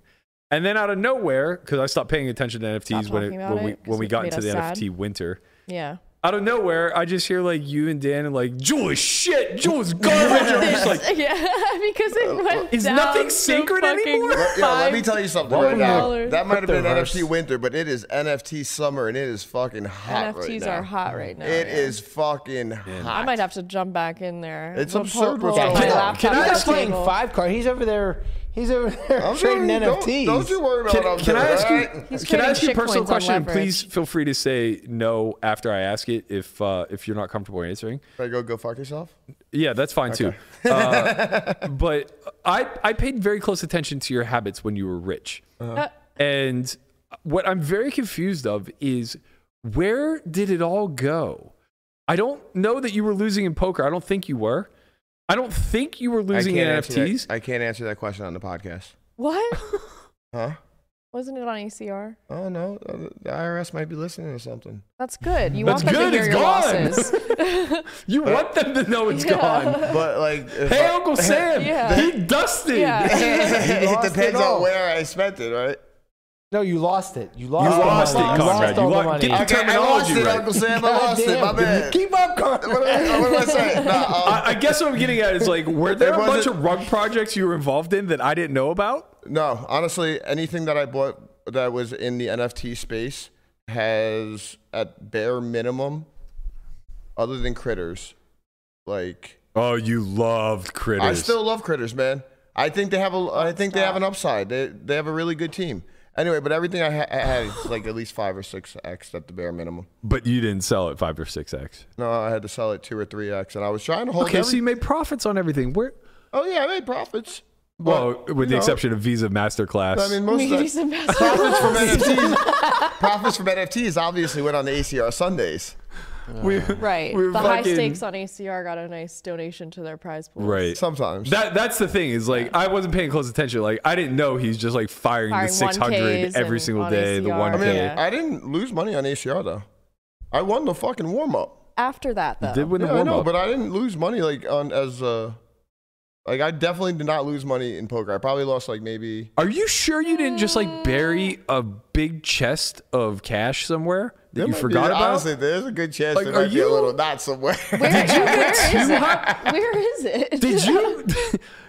and then out of nowhere, because I stopped paying attention to NFTs when we got into the NFT winter. Yeah. Out of nowhere, I just hear like you and Dan and like, Juul is shit, Juul is garbage. I'm just like, yeah, because it went is down nothing sacred anymore. Yeah, let me tell you something right now. That might have been NFT winter, but it is NFT summer, and it is fucking hot right now. NFTs are hot right now. It is fucking hot. I might have to jump back in there. It's absurd. Can I just playing 5 cards? He's over there. He's over there trading NFTs. Don't you worry about him. Can I ask you a personal question? And please feel free to say no after I ask it if you're not comfortable answering. Can I go fuck yourself? Yeah, that's fine too. But I paid very close attention to your habits when you were rich. And what I'm very confused of is where did it all go? I don't know that you were losing in poker. I don't think you were. I don't think you were losing in NFTs. I can't answer that question on the podcast. What? Huh? Wasn't it on ACR? Oh, no. The IRS might be listening or something. That's good. You want them to hear your losses. You want them to know it's gone. But like, hey, Uncle Sam, he dusted. It depends on where I spent it, right? No, you lost it. You lost it, Conrad. You lost it, Uncle Sam. I lost it. My bad. Keep up, Conrad. What am I saying? I guess what I'm getting at is like, were there a bunch of rug projects you were involved in that I didn't know about? No, honestly, anything that I bought that was in the NFT space has, at bare minimum, other than Critters, like. Oh, you loved Critters. I still love Critters, man. I think they have a. I think they have an upside. They have a really good team. Anyway, but everything I had is like at least 5 or 6x at the bare minimum. But you didn't sell it 5 or 6x. No, I had to sell it 2 or 3x, and I was trying to hold. Okay, so you made profits on everything. Where? Oh yeah, I made profits. Well, with the exception of Visa Masterclass. I mean, most of the profits from NFTs. Profits from NFTs obviously went on the ACR Sundays. The high stakes on ACR got a nice donation to their prize pool. Right. Sometimes. That's the thing is like I wasn't paying close attention. Like I didn't know he's just like firing the 600 every single day. ACR, the 1K. I mean, I didn't lose money on ACR though. I won the fucking warm up. After that though. You did win the warm up. I know, but I didn't lose money like on like I definitely did not lose money in poker. I probably lost like maybe. Are you sure you didn't just like bury a big chest of cash somewhere? That you forgot about? Honestly, there's a good chance like, there might be a little knot somewhere. Where is it? Did you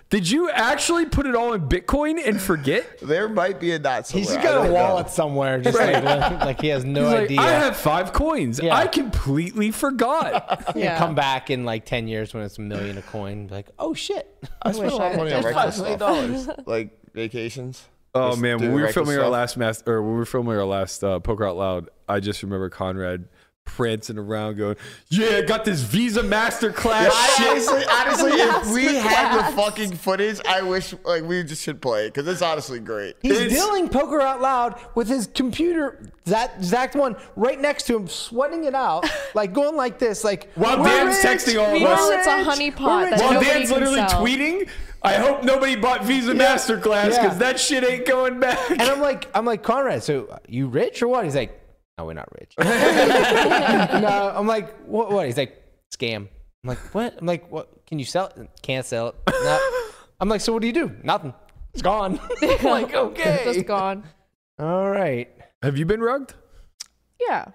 Did you actually put it all in Bitcoin and forget? There might be a not somewhere. He's got a wallet somewhere, just like he has no idea. I have 5 coins. Yeah. I completely forgot. Yeah. Come back in like 10 years when it's $1 million a coin. Like, oh shit. I spent a lot of money on reckless stuff. Like vacations. Oh man, when we were filming our last Poker Out Loud, I just remember Conrad prancing around going, yeah, got this Visa Masterclass shit. Honestly, if we had the fucking footage, I wish, like, we just should play it because it's honestly great. He's dealing Poker Out Loud with his computer, that exact one, right next to him, sweating it out, like going like this, like, while Dan's texting all of us. It's a honeypot that while Dan's literally tweeting, I hope nobody bought Visa Masterclass because that shit ain't going back. And I'm like, Conrad, so you rich or what? He's like, no, we're not rich. No, I'm like, what? He's like, scam. I'm like, what? I'm like, what? Can you sell it? Can't sell it. No. I'm like, so what do you do? Nothing. It's gone. I'm like, okay. It's just gone. All right. Have you been rugged? Yeah.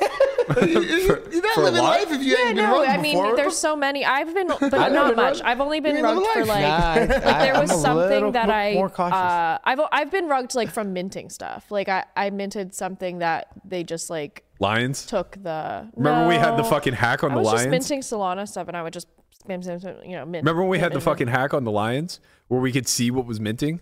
You're not living life if you haven't been rugged before. I mean, there's so many. I've been, but not much. I've only been rugged for like, there was something that I've been rugged like from minting stuff. Like I minted something that they just like Lions took the. Remember we had the fucking hack on the Lions? I was just minting Solana stuff and I would just spam, you know, mint. Remember when we had the fucking hack on the Lions where we could see what was minting?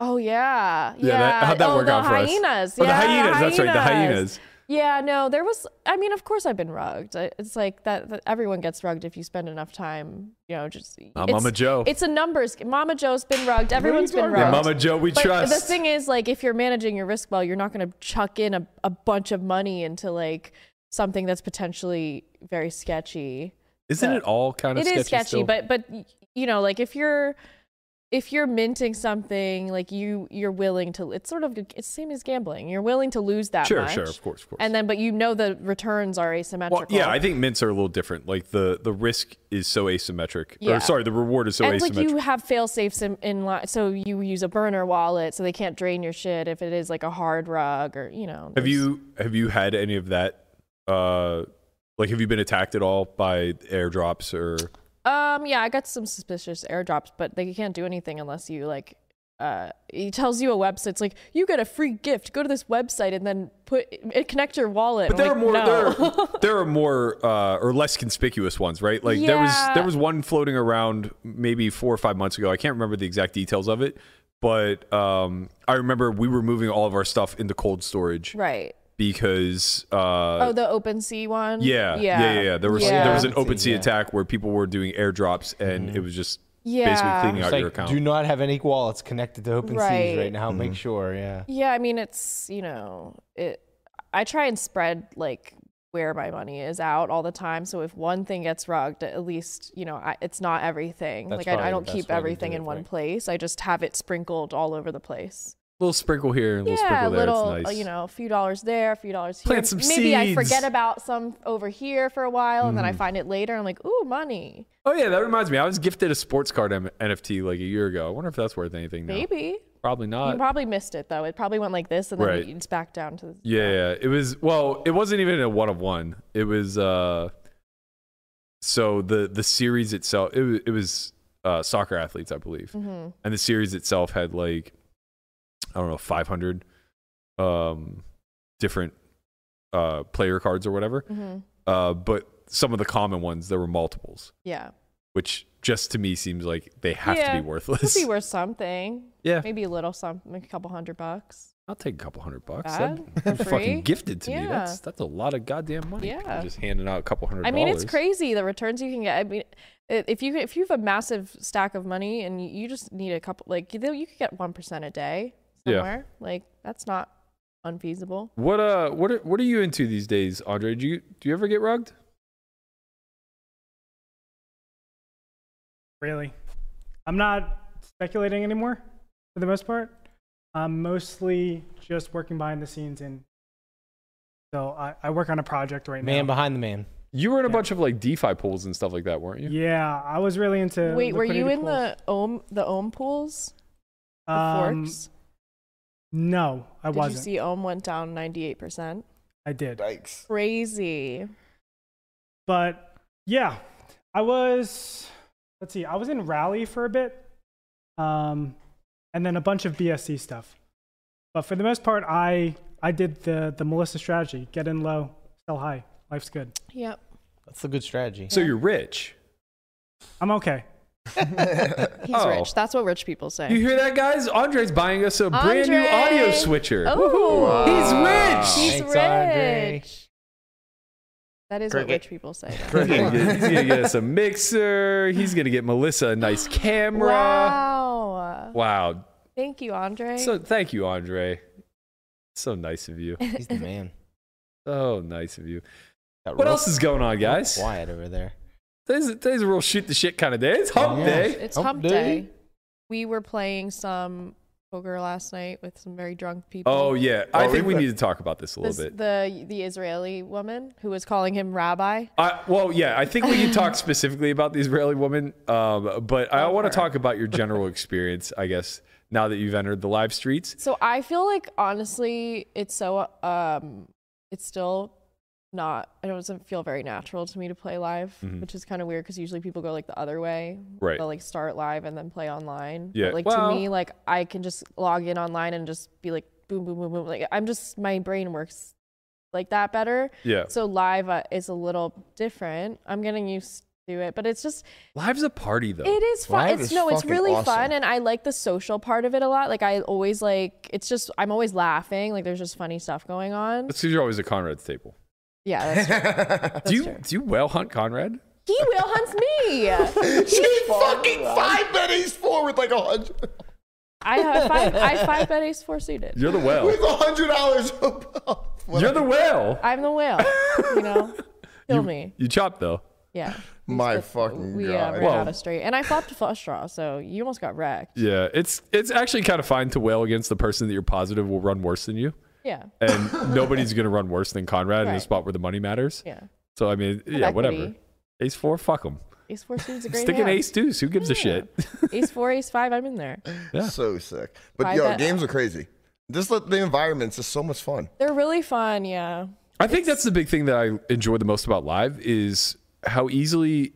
Oh yeah, yeah. How'd that work out for us? The hyenas. That's right, the hyenas. Yeah, no, there was, I mean, of course I've been rugged. It's like that everyone gets rugged if you spend enough time, you know, just. Mama Joe. It's a numbers. Mama Joe's been rugged. Everyone's been rugged. Yeah, Mama Joe, we trust. The thing is, like, if you're managing your risk well, you're not going to chuck in a bunch of money into, like, something that's potentially very sketchy. Isn't it all kind of sketchy? It is sketchy, but, you know, like, if you're minting something, like you're willing to, it's sort of, it's same as gambling. You're willing to lose that much. Sure, of course. And then, but you know the returns are asymmetrical. Well, yeah, I think mints are a little different. Like the risk is so asymmetric. Yeah. Or sorry, the reward is so asymmetric. Like you have fail safes in so you use a burner wallet so they can't drain your shit if it is like a hard rug or, you know. Have you had any of that? Like have you been attacked at all by airdrops or? Yeah, I got some suspicious airdrops, but they can't do anything unless you like, it tells you a website. It's like, you get a free gift, go to this website and then connect your wallet. But there are, like, there are more or less conspicuous ones, right? Like there was one floating around maybe 4 or 5 months ago. I can't remember the exact details of it, but, I remember we were moving all of our stuff into cold storage. Right. Because the OpenSea one. Yeah. There was an OpenSea attack where people were doing airdrops, and it was just basically cleaning out your account. Do not have any wallets connected to OpenSea right now. Make sure. Yeah. I mean, it's, you know, I try and spread like where my money is out all the time. So if one thing gets rugged, at least, you know, it's not everything. That's like I don't keep everything in one place. I just have it sprinkled all over the place. Little sprinkle here, little sprinkle there. It's nice. You know, a few dollars there, a few dollars here. Plant some seeds. Maybe I forget about some over here for a while, and then I find it later. I'm like, ooh, money. Oh yeah, that reminds me. I was gifted a sports card NFT like a year ago. I wonder if that's worth anything now. Maybe. Probably not. You probably missed it though. It probably went like this, and then it's back down to. The It was It wasn't even a 1-of-1. It was so the series itself. It was soccer athletes, I believe, and the series itself had like. I don't know, 500 different player cards or whatever. But some of the common ones, there were multiples. Yeah. Which just to me seems like they have to be worthless. Could be worth something. Yeah. Maybe a little something, like a couple $100. I'll take a couple $100. That's fucking gifted to me. That's a lot of goddamn money. Yeah. Just handing out a couple $100. I mean, it's crazy the returns you can get. I mean, if you have a massive stack of money and you just need a couple, like you could get 1% a day. Somewhere. Yeah, like that's not unfeasible. What are you into these days, Andre? Do you ever get rugged? Really, I'm not speculating anymore for the most part. I'm mostly just working behind the scenes, and so I work on a project right now. Man behind the man. You were in a bunch of like DeFi pools and stuff like that, weren't you? Yeah, I was really into. Wait, were you in the ohm pools? The forks. No, I wasn't. Did you see Ohm went down 98%? I did. Yikes. Crazy. But yeah, I was in Rally for a bit. and then a bunch of BSC stuff. But for the most part, I did the Melissa strategy: get in low, sell high. Life's good. Yep, that's a good strategy. So you're rich. I'm okay. He's rich. That's what rich people say. You hear that, guys? Andre's buying us a brand new audio switcher. Oh, wow. He's rich. He's rich. That is what rich people say. He's gonna get us a mixer. He's gonna get Melissa a nice camera. Wow. Wow. Thank you, Andre. So thank you, Andre. So nice of you. He's the man. So nice of you. What else is going on, guys? Quiet over there. Today's a real shoot the shit kind of day. It's hump day. It's hump day. We were playing some poker last night with some very drunk people. Oh yeah, I think we need to talk about this a little bit. The Israeli woman who was calling him rabbi. Well, yeah, I think we can talk specifically about the Israeli woman, but I want to talk about your general experience, I guess, now that you've entered the live streets. So I feel like, honestly, it's so it's still not, it doesn't feel very natural to me to play live, which is kind of weird because usually people go like the other way, right? They'll like start live and then play online. Yeah, but, like, well, to me, like, I can just log in online and just be like boom, boom, boom, boom. Like, I'm just, my brain works like that better. Yeah. So live is a little different. I'm getting used to it, but it's just, live's a party though. It is fun. Live it's really awesome. Fun, and I like the social part of it a lot. Like, I always like, it's just, I'm always laughing. Like, there's just funny stuff going on. That's because you're always at Conrad's table. Yeah, that's true. That's do you whale hunt Conrad? He whale hunts me. She fucking five bet ace four with like 100. I have five bet ace four suited. You're the whale with $100 above. You're the whale. I'm the whale. You know, kill me. You chopped though. Yeah. My fucking god. We ran out of straight, and I flopped a flush draw, so you almost got wrecked. Yeah, it's actually kind of fine to whale against the person that you're positive will run worse than you. Yeah. And nobody's going to run worse than Conrad in a spot where the money matters. Yeah. So, I mean, yeah, whatever. Ace four, fuck them. Ace four suits a great hand. Stick an ace deuce. Who gives a shit? Ace four, ace five, I'm in there. Yeah. So sick. But yo, games are crazy. Just the environment's just so much fun. They're really fun, yeah. I think that's the big thing that I enjoy the most about live is how easily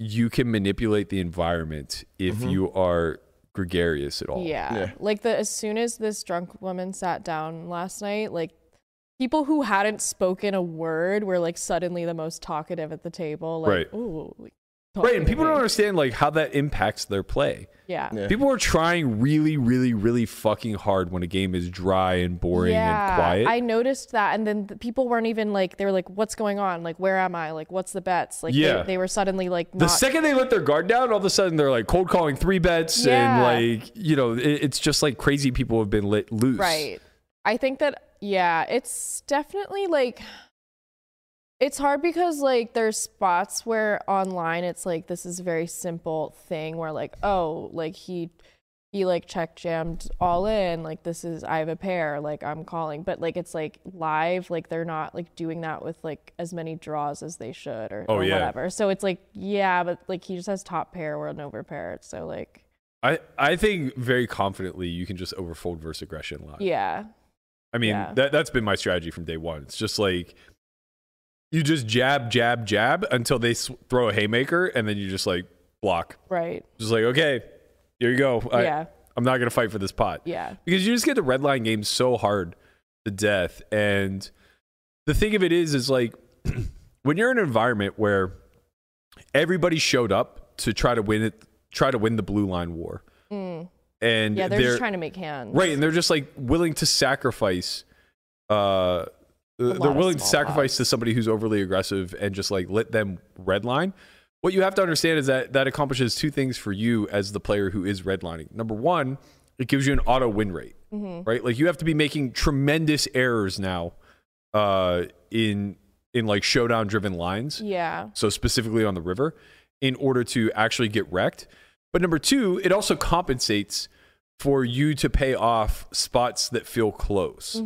you can manipulate the environment if you are gregarious at all. Yeah. Like, as soon as this drunk woman sat down last night, like, people who hadn't spoken a word were like suddenly the most talkative at the table. Like, ooh, like, right. And people don't understand like how that impacts their play. Yeah. People are trying really, really, really fucking hard when a game is dry and boring and quiet. I noticed that. And then the people weren't even like, they were like, what's going on? Like, where am I? Like, what's the bets? Like, they were suddenly like, the second they let their guard down, all of a sudden they're like cold calling three bets. And like, you know, it's just like crazy people have been let loose. Right. I think that, yeah, it's definitely like, it's hard because like there's spots where online it's like this is a very simple thing where like, oh, like he like check jammed all in, like this is, I have a pair, like I'm calling. But like it's like live, like they're not like doing that with like as many draws as they should or whatever. So it's like, yeah, but like he just has top pair, we're an over pair. So like I think very confidently you can just overfold versus aggression live. Yeah. I mean that's been my strategy from day one. It's just like you just jab, jab, jab until they throw a haymaker, and then you just like block. Right. Just like, okay, here you go. I'm not gonna fight for this pot. Yeah. Because you just get the redline game so hard to death, and the thing of it is like when you're in an environment where everybody showed up to try to win the blue line war, and they're just trying to make hands, right? And they're just like willing to sacrifice. They're willing to sacrifice to somebody who's overly aggressive and just like let them redline. What you have to understand is that that accomplishes two things for you as the player who is redlining. Number one, it gives you an auto win rate, right? Like you have to be making tremendous errors now in like showdown driven lines. Yeah. So specifically on the river in order to actually get wrecked. But number two, it also compensates for you to pay off spots that feel close.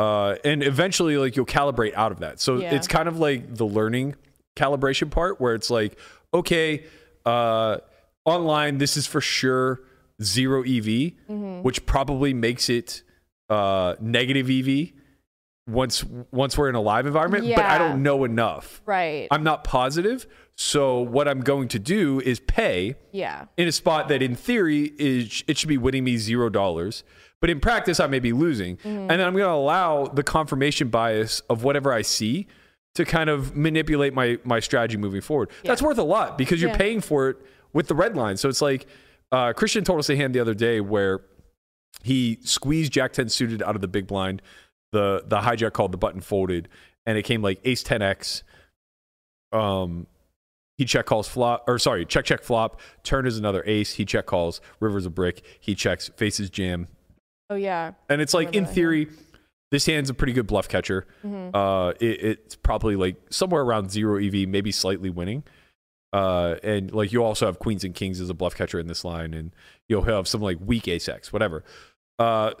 And eventually like you'll calibrate out of that. So it's kind of like the learning calibration part where it's like, okay, online, this is for sure zero EV, which probably makes it negative EV, once we're in a live environment, but I don't know enough. Right. I'm not positive. So what I'm going to do is pay in a spot that in theory is it should be winning me $0. But in practice, I may be losing. And then I'm going to allow the confirmation bias of whatever I see to kind of manipulate my strategy moving forward. That's worth a lot because you're paying for it with the red line. So it's like Christian told us a hand the other day where he squeezed Jack-10 suited out of the big blind. The hijack called, the button folded, and it came like ace 10x. He check calls flop, or sorry, check flop. Turn is another ace. He check calls. River's a brick. He checks. Faces jam. Oh yeah. And it's like in theory, this hand's a pretty good bluff catcher. It's probably like somewhere around 0 EV, maybe slightly winning. And like you also have queens and kings as a bluff catcher in this line, and you'll have some like weak ace x, whatever.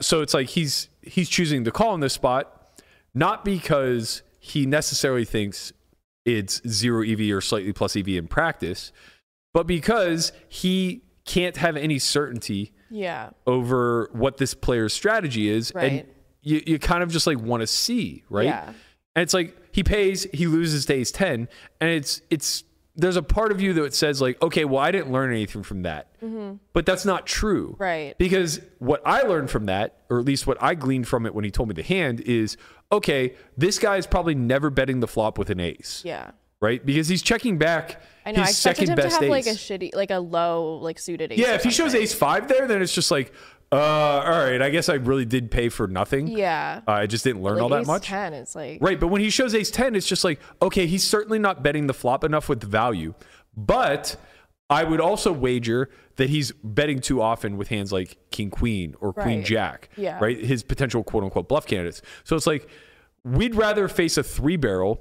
So it's like he's choosing to call in this spot, not because he necessarily thinks it's 0 EV or slightly plus EV in practice, but because he can't have any certainty over what this player's strategy is. And you kind of just like want to see, right? And it's like he pays, he loses to ace 10, and it's there's a part of you that says like, okay, well, I didn't learn anything from that, but that's not true. Right. Because what I learned from that, or at least what I gleaned from it when he told me the hand is, okay, this guy is probably never betting the flop with an ace. Right. Because he's checking back. I know. His I expected him to have ace. Like a shitty, like a low, like suited ace. Yeah. If he shows ace 5 there, then it's just like, all right, I guess I really did pay for nothing. I just didn't learn like all that much. Ace 10, it's like... Right, but when he shows ace 10, it's just like, okay, he's certainly not betting the flop enough with the value. But I would also wager that he's betting too often with hands like king queen or queen jack, right? His potential quote-unquote bluff candidates. So it's like, we'd rather face a 3-barrel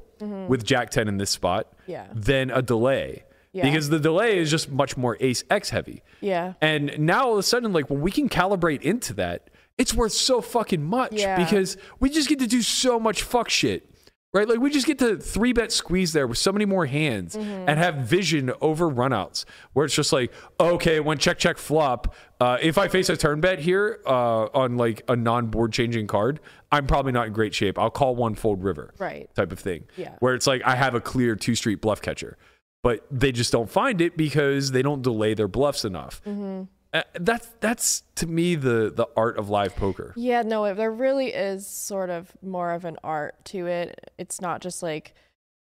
with jack 10 in this spot than a delay. Because the delay is just much more ace X heavy. And now all of a sudden, like when we can calibrate into that, it's worth so fucking much because we just get to do so much fuck shit, right? Like we just get to 3-bet squeeze there with so many more hands and have vision over runouts where it's just like, okay, when check flop, if I face a turn bet here on like a non-board changing card, I'm probably not in great shape. I'll call one fold river, right? Type of thing. Where it's like I have a clear 2-street bluff catcher. But they just don't find it because they don't delay their bluffs enough. That's to me the art of live poker. Yeah, no, there really is sort of more of an art to it. It's not just like,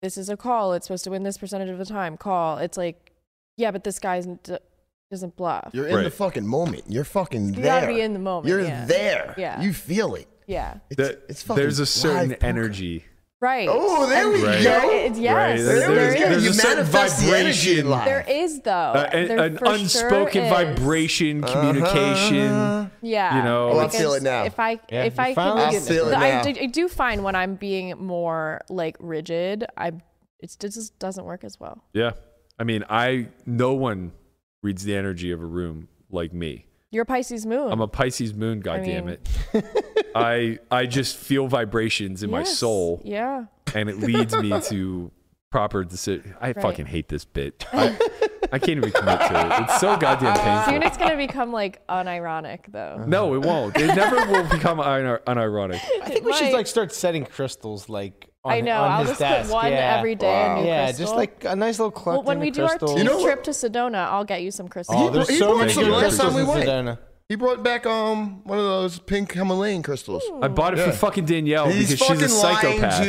this is a call. It's supposed to win this percentage of the time. Call. It's like, yeah, but this guy doesn't bluff. You're in the fucking moment. You're fucking there. You gotta be in the moment. You're there. Yeah. You feel it. Yeah. It's fucking there's a certain energy. Right. Oh, there we go. Yes. There's a certain vibration. There is, though. An unspoken vibration, communication. Yeah. You know, I feel it now. If I can feel it now. I do find when I'm being more like rigid, it just doesn't work as well. Yeah. I mean, no one reads the energy of a room like me. You're a Pisces moon. I'm a Pisces moon, goddammit. I just feel vibrations in my soul. Yeah. And it leads me to proper decision. I fucking hate this bit. I can't even commit to it. It's so goddamn painful. Soon it's going to become like unironic though. No, it won't. It never will become unironic. I think we should like start setting crystals like I'll just put one every day. Wow. Crystal. Just like a nice little clump. Well, when we do crystals. Our trip to Sedona, I'll get you some crystals. Oh, there's so many crystals in Sedona. He brought back one of those pink Himalayan crystals. Ooh. I bought it for fucking Danielle because she's a psychopath.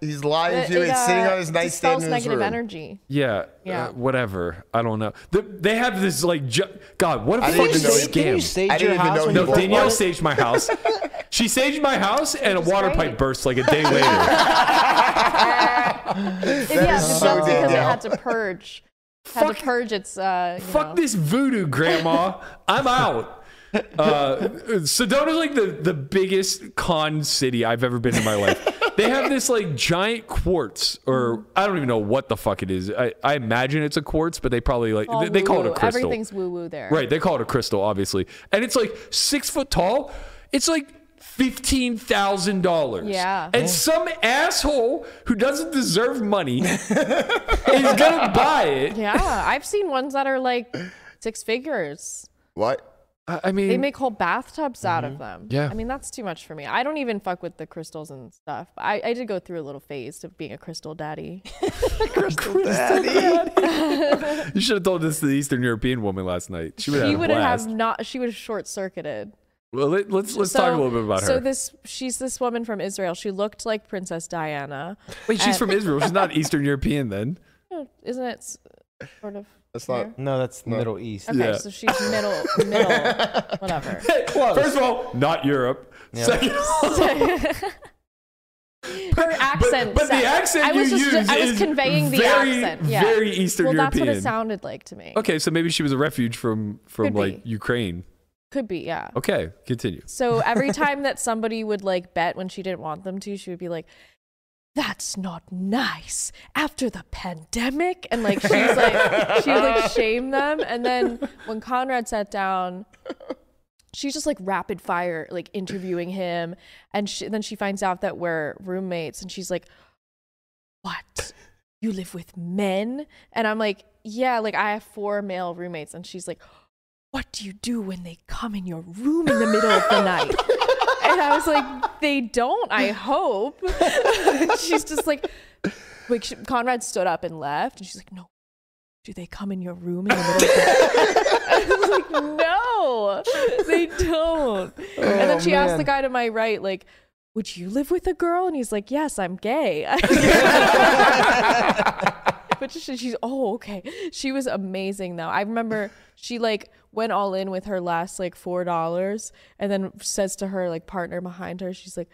He's lying to you. It's sitting on his nightstand in his room. Negative energy. Yeah. Whatever. I don't know. They have this like... God, what a fucking scam. I didn't even know. No, Danielle staged my house. She staged my house and a water pipe burst like a day later. That's so because Danielle. It had to purge. Fuck, to purge its, fuck this voodoo, Grandma. I'm out. Sedona's like the biggest con city I've ever been in my life. They have this like giant quartz, or I don't even know what the fuck it is. I imagine it's a quartz, but they probably like they call it a crystal. Everything's woo woo there, right? They call it a crystal, obviously, and it's like 6 foot tall. It's like $15,000. Yeah. And some asshole who doesn't deserve money is gonna buy it. Yeah, I've seen ones that are like 6 figures. What? I mean, they make whole bathtubs out of them. Yeah. I mean, that's too much for me. I don't even fuck with the crystals and stuff. I did go through a little phase of being a crystal daddy. crystal daddy. You should have told this to the Eastern European woman last night. She would have not. She would have short circuited. Well, let's talk a little bit about her. So she's this woman from Israel. She looked like Princess Diana. Wait, she's from Israel. She's not Eastern European then. Isn't it sort of? That's not. No, that's Middle East. Okay, yeah. So she's middle, whatever. Close. First of all, not Europe. Yeah. Second of all, her accent. But the accent I was conveying the accent. Yeah. Very Eastern European. That's what it sounded like to me. Okay, so maybe she was a refuge from like Ukraine. Could be, yeah. Okay, continue. So every time that somebody would like bet when she didn't want them to, she would be like, "That's not nice after the pandemic." And like, she's like, she would like shame them. And then when Conrad sat down, she's just like rapid fire, like interviewing him. And then she finds out that we're roommates and she's like, "What? You live with men?" And I'm like, "Yeah, like I have 4 male roommates." And she's like, "What do you do when they come in your room in the middle of the night?" And I was like, "They don't, I hope." She's just like Conrad stood up and left. And she's like, "No, do they come in your room in the middle of the night?" I was like, "No, they don't." Oh, and then she asked the guy to my right, like, "Would you live with a girl?" And he's like, "Yes, I'm gay." But she's, oh, okay. She was amazing though. I remember she like went all in with her last like $4 and then says to her like partner behind her, she's like,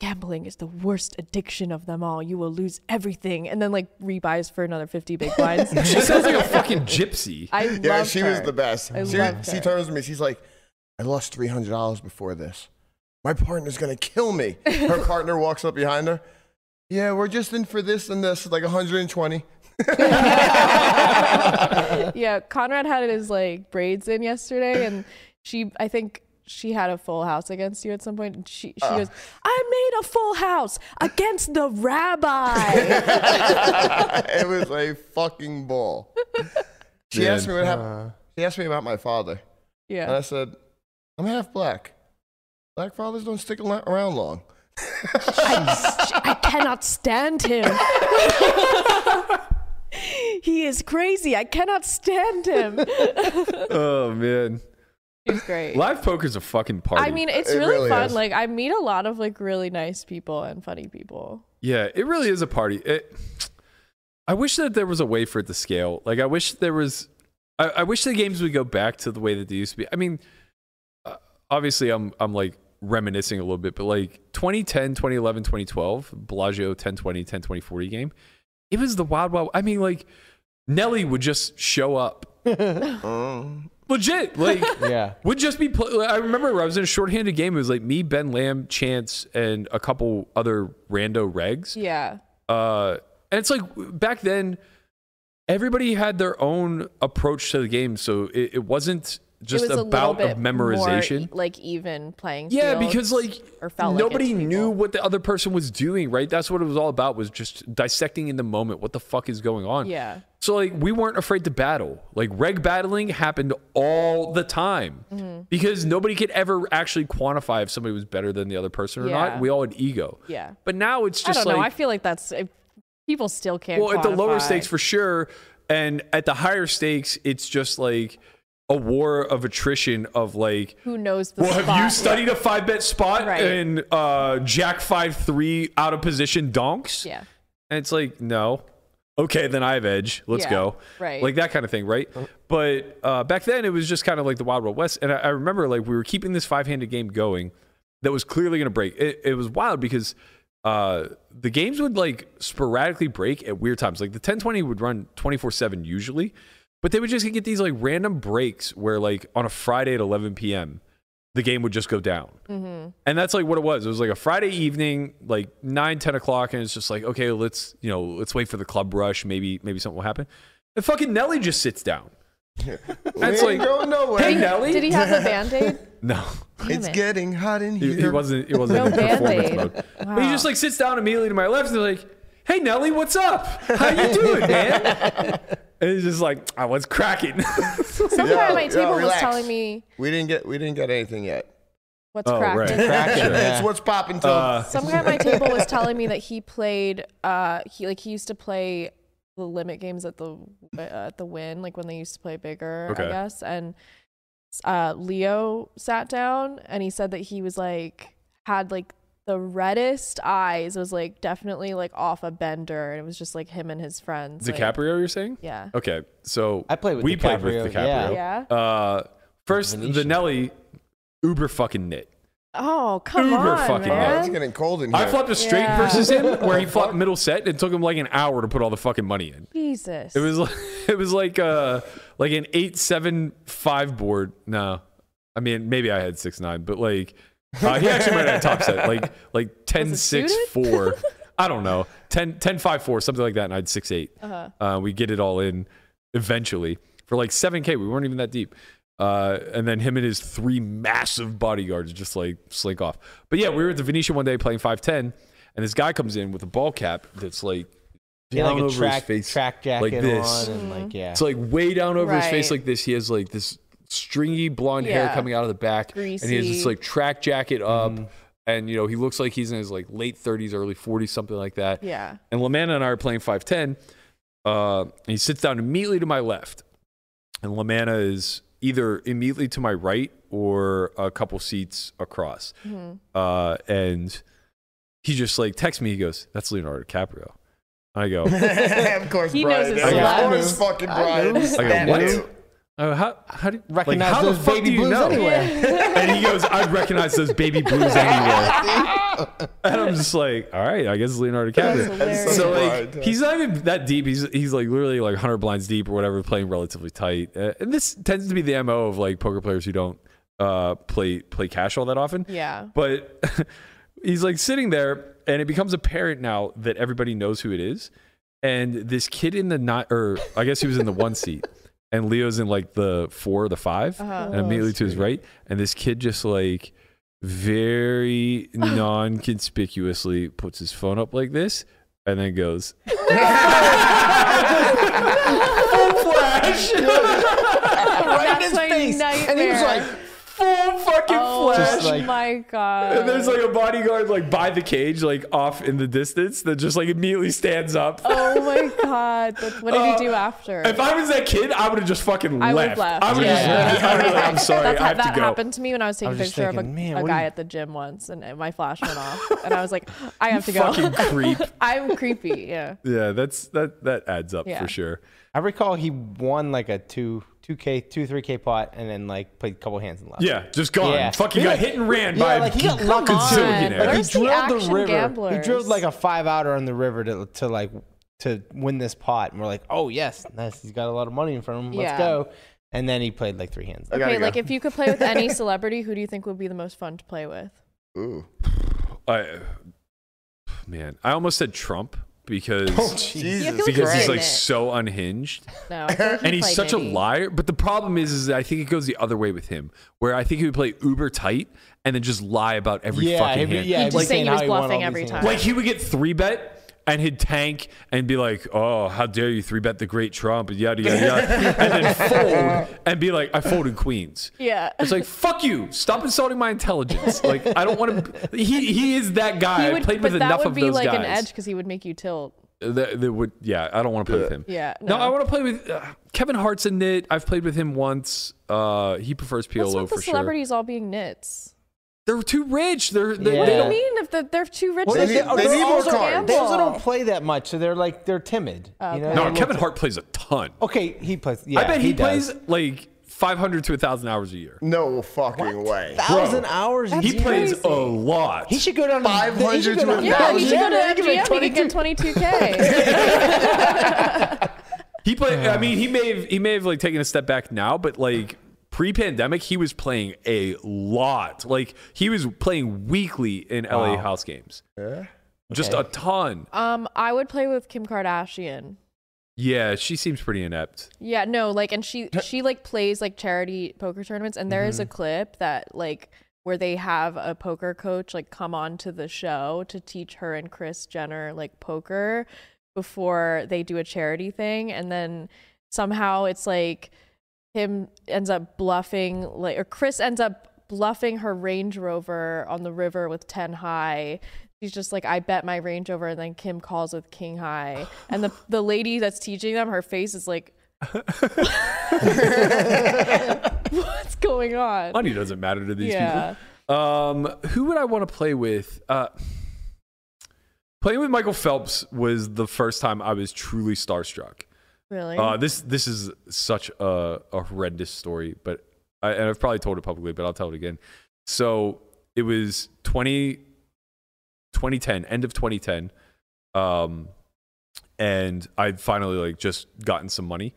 "Gambling is the worst addiction of them all. You will lose everything." And then like rebuys for another 50 big blinds. She sounds like a fucking gypsy. She was the best. She turns to me, she's like, "I lost $300 before this. My partner's gonna kill me." Her partner walks up behind her. "Yeah, we're just in for this and this, like 120. Yeah, Conrad had his like braids in yesterday, and I think she had a full house against you at some point. And she goes, "I made a full house against the rabbi." It was a fucking ball. She asked me what happened. She asked me about my father. Yeah, and I said, "I'm half black. Black fathers don't stick around long." I cannot stand him. He is crazy. I cannot stand him. Oh man, he's great. Live poker's a fucking party. I mean, it's really fun. Is. Like I meet a lot of like really nice people and funny people. Yeah, it really is a party. I wish that there was a way for it to scale. Like I wish there was. I wish the games would go back to the way that they used to be. I mean, obviously, I'm like reminiscing a little bit, but like 2010, 2011, 2012, Bellagio 1020, 1020, 40 game, it was the wild. I mean, like Nelly would just show up, legit. Like, yeah, would just be. I remember I was in a shorthanded game. It was like me, Ben Lamb, Chance, and a couple other rando regs. Yeah, and it's like back then, everybody had their own approach to the game, so it wasn't. Just a bout of memorization, more, like even playing. Yeah, because like nobody knew what the other person was doing, right? That's what it was all about, was just dissecting in the moment what the fuck is going on. Yeah. So like we weren't afraid to battle. Like reg battling happened all the time because nobody could ever actually quantify if somebody was better than the other person or not. We all had ego. Yeah. But now it's just I don't know. I feel like that's people still can't. Well, at the lower stakes for sure, and at the higher stakes, it's just like a war of attrition of like who knows the spot. Have you studied a 5-bet spot and jack 5-3 out of position donks? Yeah. And it's like, no, okay, then I have edge, let's go, right? Like that kind of thing, right? But back then it was just kind of like the wild wild west, and I remember like we were keeping this 5-handed game going that was clearly gonna break. It was wild because the games would like sporadically break at weird times. Like the 10-20 would run 24/7 usually, but they would just get these like random breaks where like on a Friday at 11 p.m., the game would just go down. And that's like what it was. It was like a Friday evening, like 9, 10 o'clock. And it's just like, okay, let's wait for the club rush. Maybe something will happen. And fucking Nelly just sits down. That's like, going nowhere. Hey, Nelly. Did he have a Band-Aid? No. It's getting hot in here. It wasn't no Band-Aid. Wow. But he just like sits down immediately to my left. And they're like, "Hey, Nelly, what's up? How you doing, man?" And he's just like, I was cracking. Somebody at my table was telling me we didn't get anything yet. What's cracking? Right. Cracking. Yeah. It's what's popping too. Some guy at my table was telling me that he played. He used to play the limit games at the Win, like when they used to play bigger, I guess. And Leo sat down and he said that he was like had like the reddest eyes, was like definitely like off a bender, and it was just like him and his friends. DiCaprio, like, you're saying? Yeah. Okay, so we played with DiCaprio. Yeah. First, the Nelly. Uber fucking nit. Oh, come on, man. It's getting cold in here. I flopped a straight versus him where he flopped middle set, and it took him like an hour to put all the fucking money in. Jesus. It was like an 8-7-5 board. No. I mean, maybe I had 6-9, but like he actually might have had a top set. Like 10-6-4. I don't know. 10-5-4, something like that, and I had 6-8. We get it all in eventually. For like $7K, we weren't even that deep. And then him and his three massive bodyguards just like slink off. But yeah, we were at the Venetian one day playing 510, and this guy comes in with a ball cap that's like down like over his face, track jacket like this. On and like, yeah. It's like way down over his face like this. He has like this stringy blonde hair coming out of the back, greasy. And he has this like track jacket up, and you know he looks like he's in his like late 30s, early 40s, something like that. Yeah. And LaManna and I are playing 510. And he sits down immediately to my left, and LaManna is either immediately to my right or a couple seats across. And he just like texts me. He goes, "That's Leonardo DiCaprio." I go, "Of course, he knows his fucking Brian." I go, "What? How the fuck do you know? Anywhere." And he goes, "I'd recognize those baby blues anywhere." And I'm just like, all right, I guess it's Leonardo DiCaprio. That's so like, he's not even that deep. He's like literally like 100 blinds deep or whatever, playing relatively tight. And this tends to be the MO of like poker players who don't play cash all that often. Yeah. But he's like sitting there, and it becomes apparent now that everybody knows who it is. And this kid in the I guess he was in the one seat, and Leo's in like the 4 or the 5, and immediately to his right, and this kid just like very non-conspicuously puts his phone up like this and then goes full flash right in his face. Nightmare. And he was like full fucking flash. Like, my God. And there's like a bodyguard like by the cage, like off in the distance, that just like immediately stands up. Oh my God. What did you do after? If I was that kid, I would have just fucking left. I would have just left. I'm sorry. That happened to me when I was taking a picture of a guy at the gym once, and my flash went off. And I was like, I have to go. Fucking creep. I'm creepy. Yeah. Yeah, that adds up for sure. I recall he won like a 2K, 3K pot, and then like played a couple hands and left. Yeah, just gone. Yeah. Fucking got hit and ran by like, he fucking zillionaire. Like, he drilled the river. Gamblers? He drilled like a 5-outer on the river to win this pot, and we're like, oh yes, nice. He's got a lot of money in front of him. Let's go. And then he played like 3 hands. Okay, like if you could play with any celebrity, who do you think would be the most fun to play with? Ooh, man, I almost said Trump. Because, because he's like so unhinged, and he's such a liar. But the problem is I think it goes the other way with him, where I think he would play uber tight and then just lie about every fucking hand. Yeah, he'd just say he was bluffing every time. Like he would get 3-bet. And he'd tank and be like, oh, how dare you 3-bet the great Trump, and yada, yada, yada. And then fold and be like, I folded queens. Yeah. It's like, fuck you. Stop insulting my intelligence. Like, I don't want to. He is that guy. I played with enough of those guys. That would be like an edge because he would make you tilt. I don't want to play with him. Yeah. No, I want to play with Kevin Hart's a nit. I've played with him once. He prefers PLO for sure. The celebrities all being nits. They're too rich. What do you mean if they're too rich? Well, they need more cards. They also don't play that much, so they're timid. Okay. You know? No, Kevin Hart plays a ton. Okay, he plays. Yeah, I bet he plays like 500 to 1,000 hours a year. No fucking way. 1,000 hours a year? He plays a lot. He should go down 500 to 1,000. Yeah, he should go to MGM. He can get 22K. He played. I mean, he may have like taken a step back now, but like. Pre-pandemic, he was playing a lot. Like he was playing weekly in LA house games. Yeah. Just a ton. I would play with Kim Kardashian. Yeah, she seems pretty inept. Yeah, no, like, and she like plays like charity poker tournaments, and there is a clip that like where they have a poker coach like come on to the show to teach her and Kris Jenner like poker before they do a charity thing, and then somehow it's like him ends up bluffing, like, or Chris ends up bluffing her Range Rover on the river with 10 high. She's just like, I bet my Range Rover, and then Kim calls with King High. And the lady that's teaching them, her face is like, what's going on? Money doesn't matter to these people. Who would I want to play with? Playing with Michael Phelps was the first time I was truly starstruck. Really? This is such a horrendous story, but and I've probably told it publicly, but I'll tell it again. So it was 2010, end of 2010, and I'd finally like just gotten some money,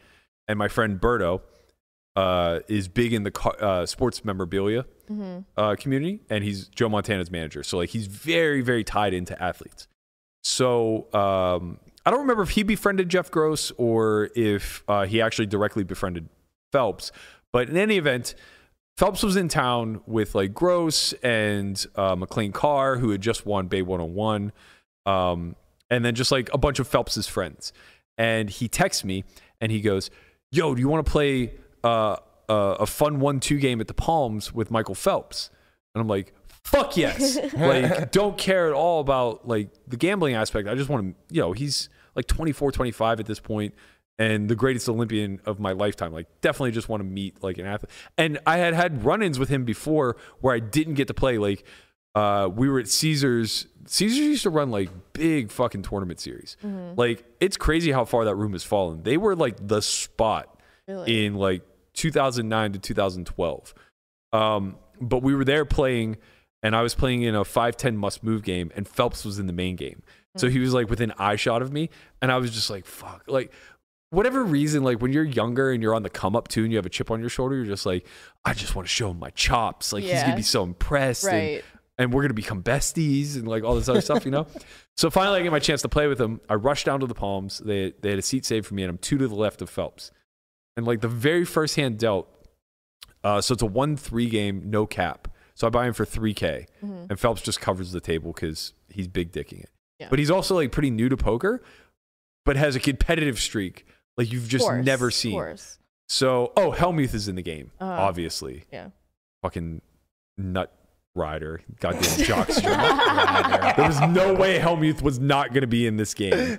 and my friend Berto is big in the sports memorabilia community, and he's Joe Montana's manager, so like he's very, very tied into athletes. So I don't remember if he befriended Jeff Gross or if he actually directly befriended Phelps, but in any event, Phelps was in town with like Gross and McLean Carr, who had just won Bay 101, and then just like a bunch of Phelps's friends. And he texts me and he goes, yo, do you want to play a fun 1-2 game at the Palms with Michael Phelps? And I'm like, fuck yes. Like, don't care at all about like the gambling aspect. I just want him, you know, he's like 24, 25 at this point, and the greatest Olympian of my lifetime. Like, definitely just want to meet like an athlete. And I had had run-ins with him before where I didn't get to play. Like, we were at Caesars. Caesars used to run like big fucking tournament series. Like, it's crazy how far that room has fallen. They were like the spot in like 2009 to 2012. But we were there playing, and I was playing in a 5-10 must-move game, and Phelps was in the main game. So he was like within eye shot of me, and I was just like, fuck. Like, whatever reason, like when you're younger and you're on the come up too and you have a chip on your shoulder, you're just like, I just want to show him my chops. Like, he's gonna be so impressed, and we're gonna become besties and like all this other stuff, you know? So finally I get my chance to play with him. I rush down to the Palms. They had a seat saved for me, and I'm two to the left of Phelps. And like the very first hand dealt, so it's a 1-3 game, no cap. So I buy him for $3K, and Phelps just covers the table because he's big dicking it. But he's also like pretty new to poker, but has a competitive streak like you've just never seen. So, oh, Helmuth is in the game, obviously. Fucking nut rider. Goddamn jockster. There was no way Helmuth was not going to be in this game.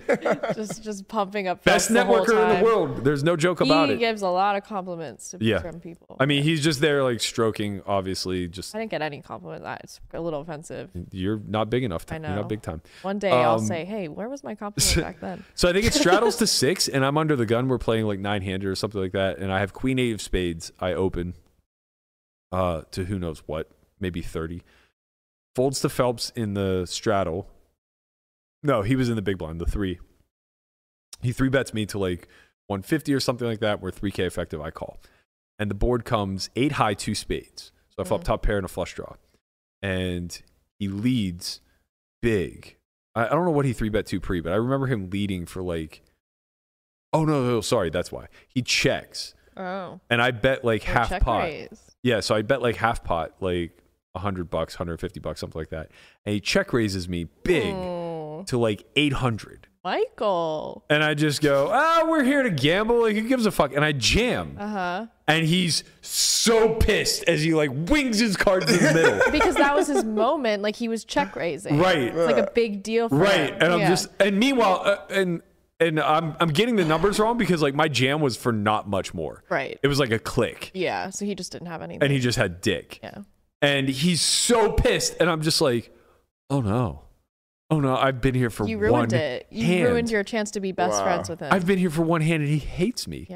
Just pumping up. Best networker in the world. There's no joke about it. He gives a lot of compliments to from people. I mean, he's just there like stroking, obviously. Just I didn't get any compliment. It's a little offensive. You're not big enough. I know. You're not big time. One day I'll say, hey, where was my compliment back then? So I think it straddles to 6, and I'm under the gun. We're playing like 9-hander or something like that, and I have Queen 8 of spades. I open to who knows what. Maybe 30. Folds to Phelps in the straddle. No, he was in the big blind, the 3. He 3-bets me to like 150 or something like that. We're 3K effective. I call. And the board comes 8 high, 2 spades. So I flop top pair and a flush draw. And he leads big. I don't know what he 3-bet to pre, but I remember him leading for like, oh, no, sorry. That's why. He checks. Oh. And I bet like half pot. Yeah, so I bet like half pot, like $100, $150, something like that. And he check raises me big to like 800. Michael. And I just go, oh, we're here to gamble. Like, who gives a fuck? And I jam. And he's so pissed as he like wings his card to the middle. Because that was his moment. Like, he was check raising. It's like a big deal for him. And I'm just, and meanwhile, and I'm getting the numbers wrong because like my jam was for not much more. It was like a click. So he just didn't have anything. And he just had dick. And he's so pissed, and I'm just like, oh no. Oh no, I've been here for one hand. You ruined it. You ruined your chance to be best friends with him. I've been here for one hand and he hates me.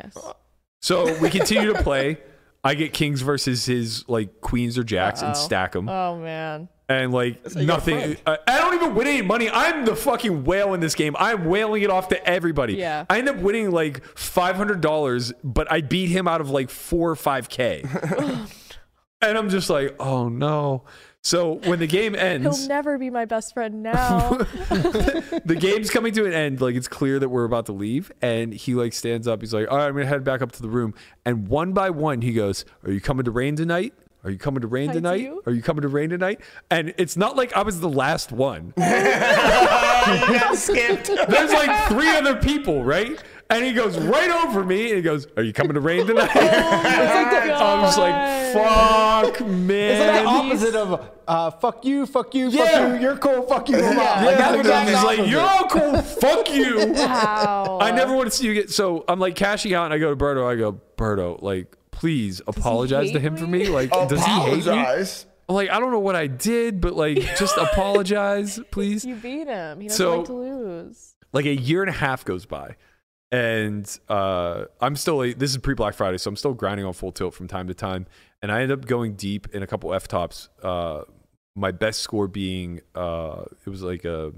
So we continue to play. I get kings versus his like queens or jacks and stack them. Oh man. And like nothing, I don't even win any money. I'm the fucking whale in this game. I'm whaling it off to everybody. I end up winning like $500, but I beat him out of like 4 or 5K. And I'm just like, oh no. So when the game ends, he'll never be my best friend now. The game's coming to an end. Like, it's clear that we're about to leave. And he like stands up. He's like, all right, I'm going to head back up to the room. And one by one, he goes, are you coming to rain tonight? Are you coming to rain tonight? Are you coming to rain tonight? And it's not like I was the last one. You got skipped. There's like 3 other people, right? And he goes right over me and he goes, "Are you coming to rain tonight?" Oh I was like, "Fuck, man." It's like the opposite of fuck you, you're cool, fuck you. Yeah. He's like, "You're all cool, fuck you." Wow. I never want to see you get so I'm like cashing out and I go to Berto, I go, "Berto, like, please apologize to him for me." Like, does he hate me? I'm like, I don't know what I did, but like, just apologize, please. You beat him. He doesn't like to lose. Like a year and a half goes by. And I'm still, this is pre-Black Friday, so I'm still grinding on Full Tilt from time to time. And I end up going deep in a couple F-tops. My best score being, it was like a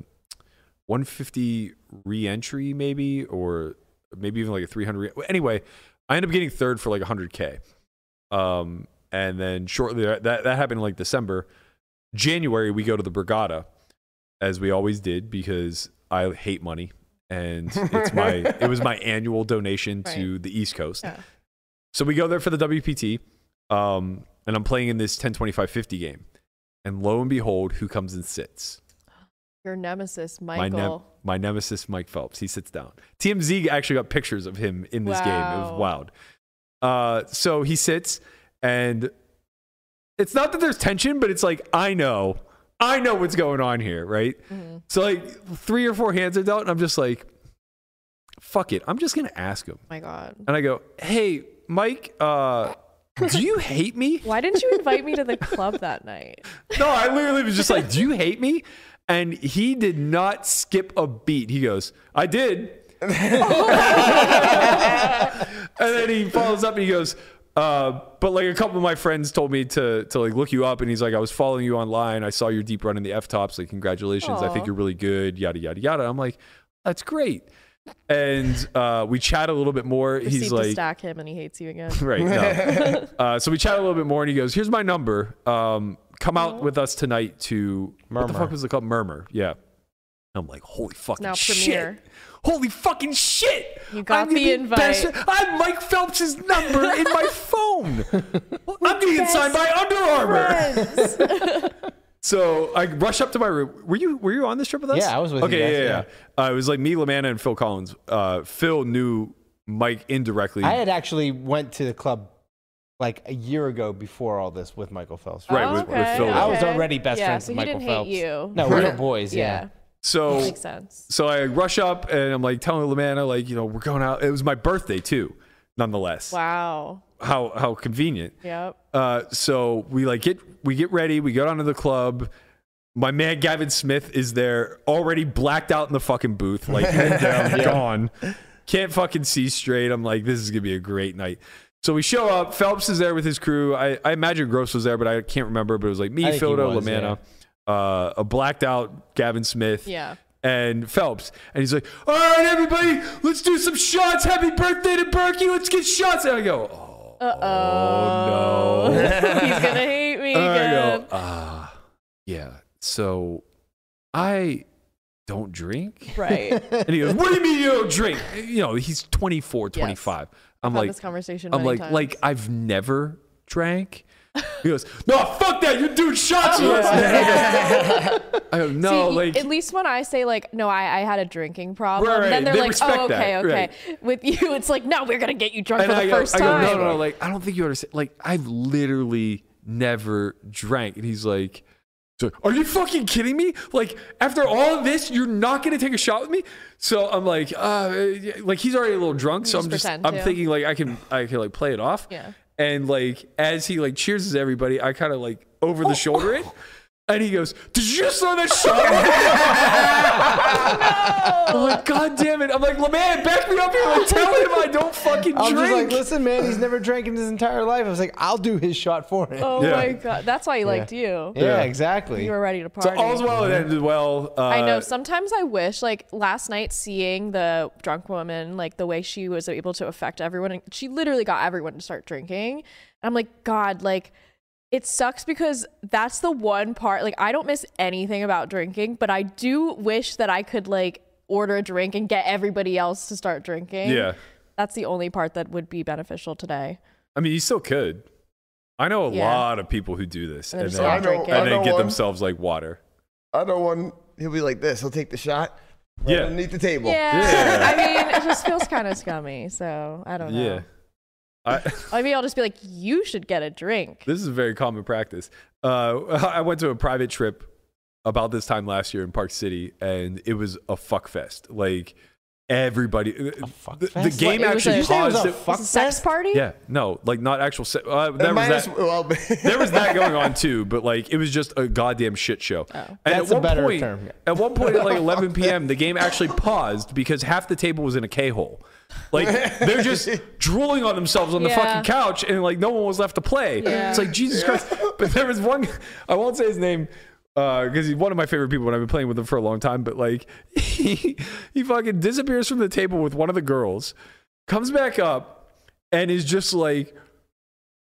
150 re-entry maybe, or maybe even like a 300. Anyway, I end up getting third for like 100K. And then shortly, that happened in like December. January, we go to the Borgata, as we always did, because I hate money. And it's it was my annual donation to the East Coast. Yeah. So we go there for the WPT, and I'm playing in this 10-25-50 game. And lo and behold, who comes and sits? Your nemesis, Michael. My nemesis, Mike Phelps. He sits down. TMZ actually got pictures of him in this game. It was wild. So he sits, and it's not that there's tension, but it's like, I know what's going on here, right? Mm-hmm. So like 3 or 4 hands are dealt, and I'm just like, fuck it. I'm just gonna ask him. Oh my God. And I go, "Hey, Mike, do you hate me?" Why didn't you invite me to the club that night? No, I literally was just like, "Do you hate me?" And he did not skip a beat. He goes, "I did." And then he follows up and he goes, "But like a couple of my friends told me to like look you up," and he's like, "I was following you online. I saw your deep run in the F-tops. Like, congratulations. Aww. I think you're really good. Yada yada yada." I'm like, "That's great." And we chat a little bit more. He's like, to stack him, and he hates you again. Right. No. So we chat a little bit more, and he goes, "Here's my number. Come out with us tonight to Murmur." What the fuck was it called? Murmur. Yeah. I'm like, holy fucking shit. Holy fucking shit. You got the invite. I have Mike Phelps' number in my phone. I'm getting signed by Under Armour. So I rush up to my room. Were you on this trip with us? Yeah, I was with you guys. Yeah. It was like me, LaManna, and Phil Collins. Phil knew Mike indirectly. I had actually went to the club like a year ago before all this with Michael Phelps. Right, with Phil. I was already best friends with Michael Phelps. No, we were boys, yeah. So makes sense. So I rush up and I'm like telling LaManna, like, you know, we're going out. It was my birthday too, nonetheless. Wow. How convenient. Yep. So we like get ready, we go down to the club. My man Gavin Smith is there, already blacked out in the fucking booth, like gone. Can't fucking see straight. I'm like, this is gonna be a great night. So we show up, Phelps is there with his crew. I imagine Gross was there, but I can't remember, but it was like me, Phildo, LaManna. Yeah. A blacked out Gavin Smith and Phelps, and he's like, "All right, everybody, let's do some shots. Happy birthday to Berkey. Let's get shots." And I go, oh no. He's gonna hate me again. I go, yeah, so I don't drink, right? And he goes, "What do you mean you don't drink?" You know, he's 24 25. I'm like, this conversation I'm like times. Like, I've never drank. He goes, "No, fuck that. You're doing shots with us now." I go, "No." See, like, at least when I say like, "No, I had a drinking problem," right, then they're like, "Oh, okay. Right." With you, it's like, "No, we're gonna get you drunk for the first time." I go, "No, like, I don't think you understand. Like, I've literally never drank." And he's like, "Are you fucking kidding me? Like, after all of this, you're not gonna take a shot with me?" So I'm like, like, he's already a little drunk, so I'm thinking like I can like play it off. Yeah. And like, as he like cheers everybody, I kind of like over the shoulder it, and he goes, "Did you just throw that shot?" No. I'm like, "God damn it!" I'm like, "LaManna, back me up here! Like, tell him I don't fucking drink." Just like, "Listen, man, he's never drank in his entire life." I was like, "I'll do his shot for him." Oh my God, that's why he liked you. Yeah, exactly. You were ready to party. So all's well that ended well. I know. Sometimes I wish, like last night, seeing the drunk woman, like the way she was able to affect everyone, and she literally got everyone to start drinking. I'm like, God, like. It sucks because that's the one part, like, I don't miss anything about drinking, but I do wish that I could like order a drink and get everybody else to start drinking. Yeah. That's the only part that would be beneficial today. I mean, you still could. I know a lot of people who do this and then get themselves like water. I know one, he'll be like this, he'll take the shot right underneath the table. Yeah. I mean, it just feels kind of scummy, so I don't know. Yeah. Maybe I'll just be like, you should get a drink. This is very common practice. I went to a private trip about this time last year in Park City, and it was a fuck fest. Like, everybody, the game actually paused. It was a sex party? Yeah, no, like not actual sex. There was that going on too, but like it was just a goddamn shit show. And that's a better term. At one point at like 11 p.m., the game actually paused because half the table was in a K-hole. Like they're just drooling on themselves on the fucking couch, and like no one was left to play. Yeah. It's like Jesus Christ. But there was one, I won't say his name, because he's one of my favorite people and I've been playing with him for a long time, but like he fucking disappears from the table with one of the girls, comes back up, and is just like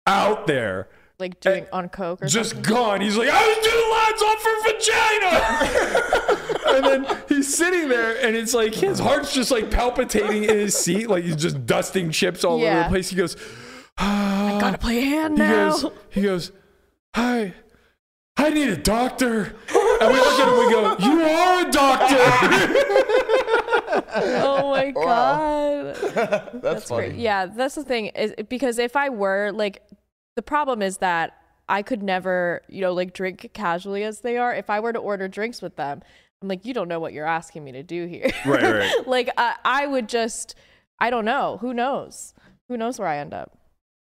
out there, like doing on coke or just something. Gone. He's like, I was doing lines on for vagina. And then he's sitting there and it's like his heart's just like palpitating in his seat, like he's just dusting chips all over the place. He goes, I gotta play a hand now. He goes, hi, I need a doctor. And we look at him and we go, you are a doctor. Oh my God. That's funny. Great. Yeah, that's the thing, is because if I were like, the problem is that I could never, you know, like drink casually as they are. If I were to order drinks with them, I'm like, you don't know what you're asking me to do here. Right, right. Like I would just, I don't know. Who knows? Who knows where I end up?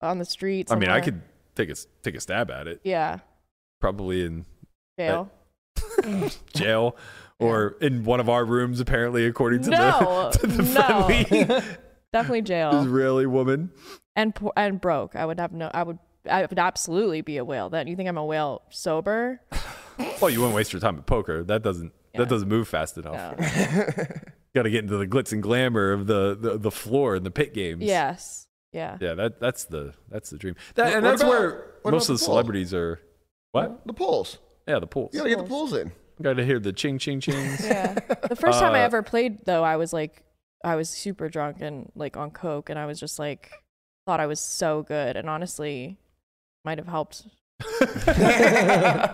On the streets. I mean, I could take a stab at it. Yeah. Probably in jail, jail, or in one of our rooms. Apparently, according to the definitely jail. Israeli woman and broke. I would have no. I would absolutely be a whale. That you think I'm a whale sober? Well, you wouldn't waste your time at poker. That doesn't move fast enough. No. Got to get into the glitz and glamour of the floor and the pit games. Yes. Yeah. Yeah. That's the dream. That's where most of the celebrities are. What? The pools. Yeah, the pools. You gotta get the pools in. Gotta hear the ching, ching, chings. Yeah. The first time I ever played, though, I was super drunk and like on coke, and I was just like, thought I was so good, and honestly, might have helped.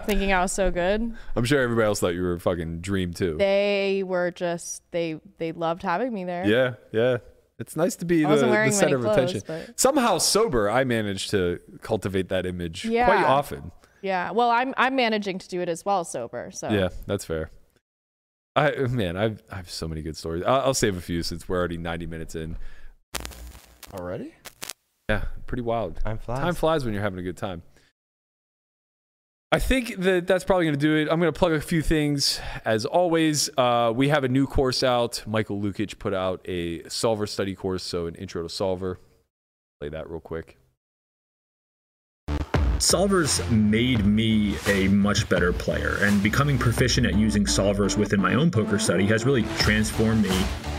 Thinking I was so good. I'm sure everybody else thought you were a fucking dream too. They were just they loved having me there. Yeah, yeah. It's nice to be the center of attention. But... somehow sober, I managed to cultivate that image quite often. Yeah, well, I'm managing to do it as well sober. So yeah, that's fair. I have so many good stories. I'll save a few since we're already 90 minutes in. Already? Yeah, pretty wild. Time flies. Time flies when you're having a good time. I think that's probably going to do it. I'm going to plug a few things. As always, we have a new course out. Michael Lukic put out a solver study course, so an intro to solver. Play that real quick. Solvers made me a much better player, and becoming proficient at using solvers within my own poker study has really transformed me.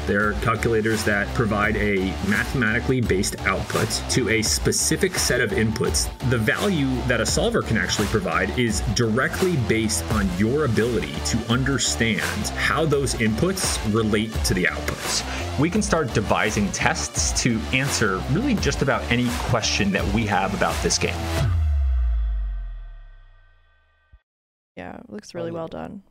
They're calculators that provide a mathematically based output to a specific set of inputs. The value that a solver can actually provide is directly based on your ability to understand how those inputs relate to the outputs. We can start devising tests to answer really just about any question that we have about this game. Yeah, it looks really well done.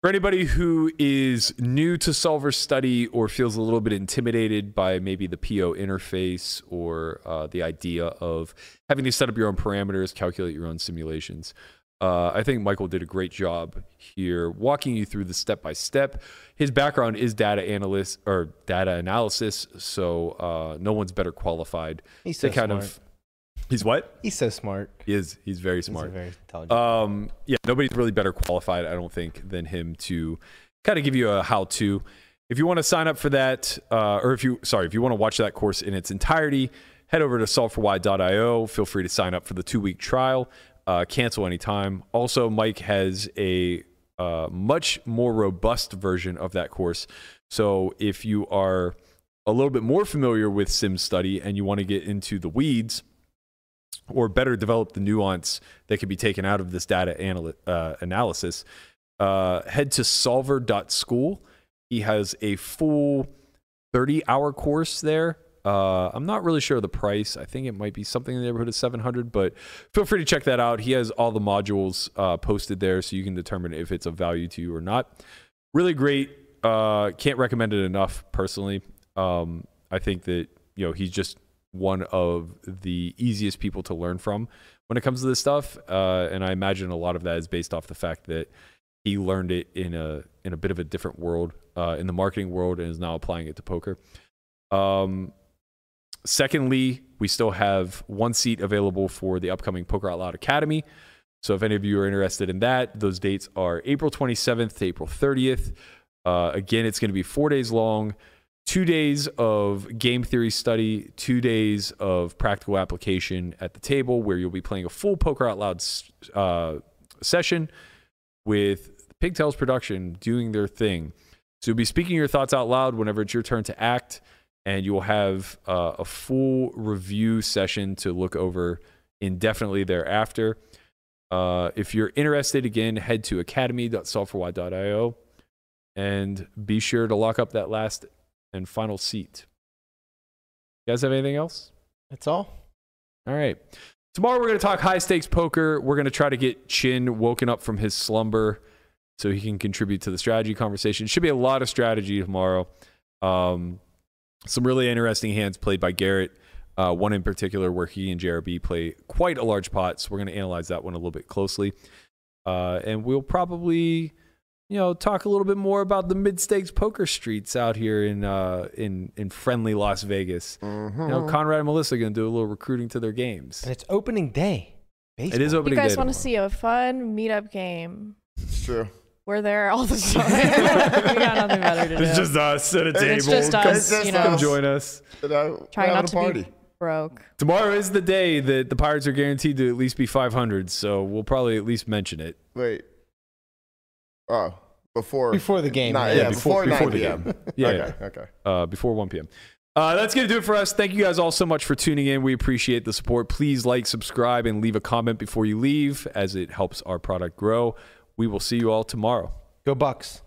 For anybody who is new to solver study or feels a little bit intimidated by maybe the PO interface or the idea of having to set up your own parameters, calculate your own simulations, I think Michael did a great job here walking you through the step-by-step. His background is data analysis, so no one's better qualified. He's so smart. He's what? He's so smart. He is. He's very smart. He's very intelligent. Yeah, nobody's really better qualified, I don't think, than him to kind of give you a how-to. If you want to sign up for that, if you want to watch that course in its entirety, head over to solveforwhy.io. Feel free to sign up for the 2-week trial. Cancel anytime. Also, Mike has a much more robust version of that course. So if you are a little bit more familiar with sim study and you want to get into the weeds, or better develop the nuance that could be taken out of this data analysis, head to solver.school. He has a full 30-hour course there. I'm not really sure of the price. I think it might be something in the neighborhood of $700, but feel free to check that out. He has all the modules posted there, so you can determine if it's of value to you or not. Really great Can't recommend it enough personally. I think that, you know, he's just one of the easiest people to learn from when it comes to this stuff. And I imagine a lot of that is based off the fact that he learned it in a bit of a different world, in the marketing world, and is now applying it to poker. Secondly, we still have one seat available for the upcoming Poker Out Loud Academy. So if any of you are interested in that, those dates are April 27th to April 30th. Again, it's going to be 4 days long, 2 days of game theory study, 2 days of practical application at the table, where you'll be playing a full Poker Out Loud session with Pigtails Production doing their thing. So you'll be speaking your thoughts out loud whenever it's your turn to act, and you'll have a full review session to look over indefinitely thereafter. If you're interested, again, head to academy.solve4y.io and be sure to lock up that last and final seat. You guys have anything else? That's all. All right. Tomorrow we're going to talk high-stakes poker. We're going to try to get Chin woken up from his slumber so he can contribute to the strategy conversation. Should be a lot of strategy tomorrow. Some really interesting hands played by Garrett. One in particular where he and JRB play quite a large pot. So we're going to analyze that one a little bit closely. And we'll probably, you know, talk a little bit more about the mid-stakes poker streets out here in friendly Las Vegas. Mm-hmm. You know, Conrad and Melissa are going to do a little recruiting to their games. And it's opening day. Baseball. It is opening day. You guys want to see a fun meetup game. It's true. We're there all the time. We got nothing better to do. It's just us at a table. It's just us. You know, come join us. Try not to party. Broke. Tomorrow is the day that the Pirates are guaranteed to at least be 500, so we'll probably at least mention it. Wait. Oh, before the game. Nah, yeah, before 9 p.m. Yeah, okay. Yeah. Okay. Before 1 p.m. That's going to do it for us. Thank you guys all so much for tuning in. We appreciate the support. Please like, subscribe, and leave a comment before you leave, as it helps our product grow. We will see you all tomorrow. Go Bucks.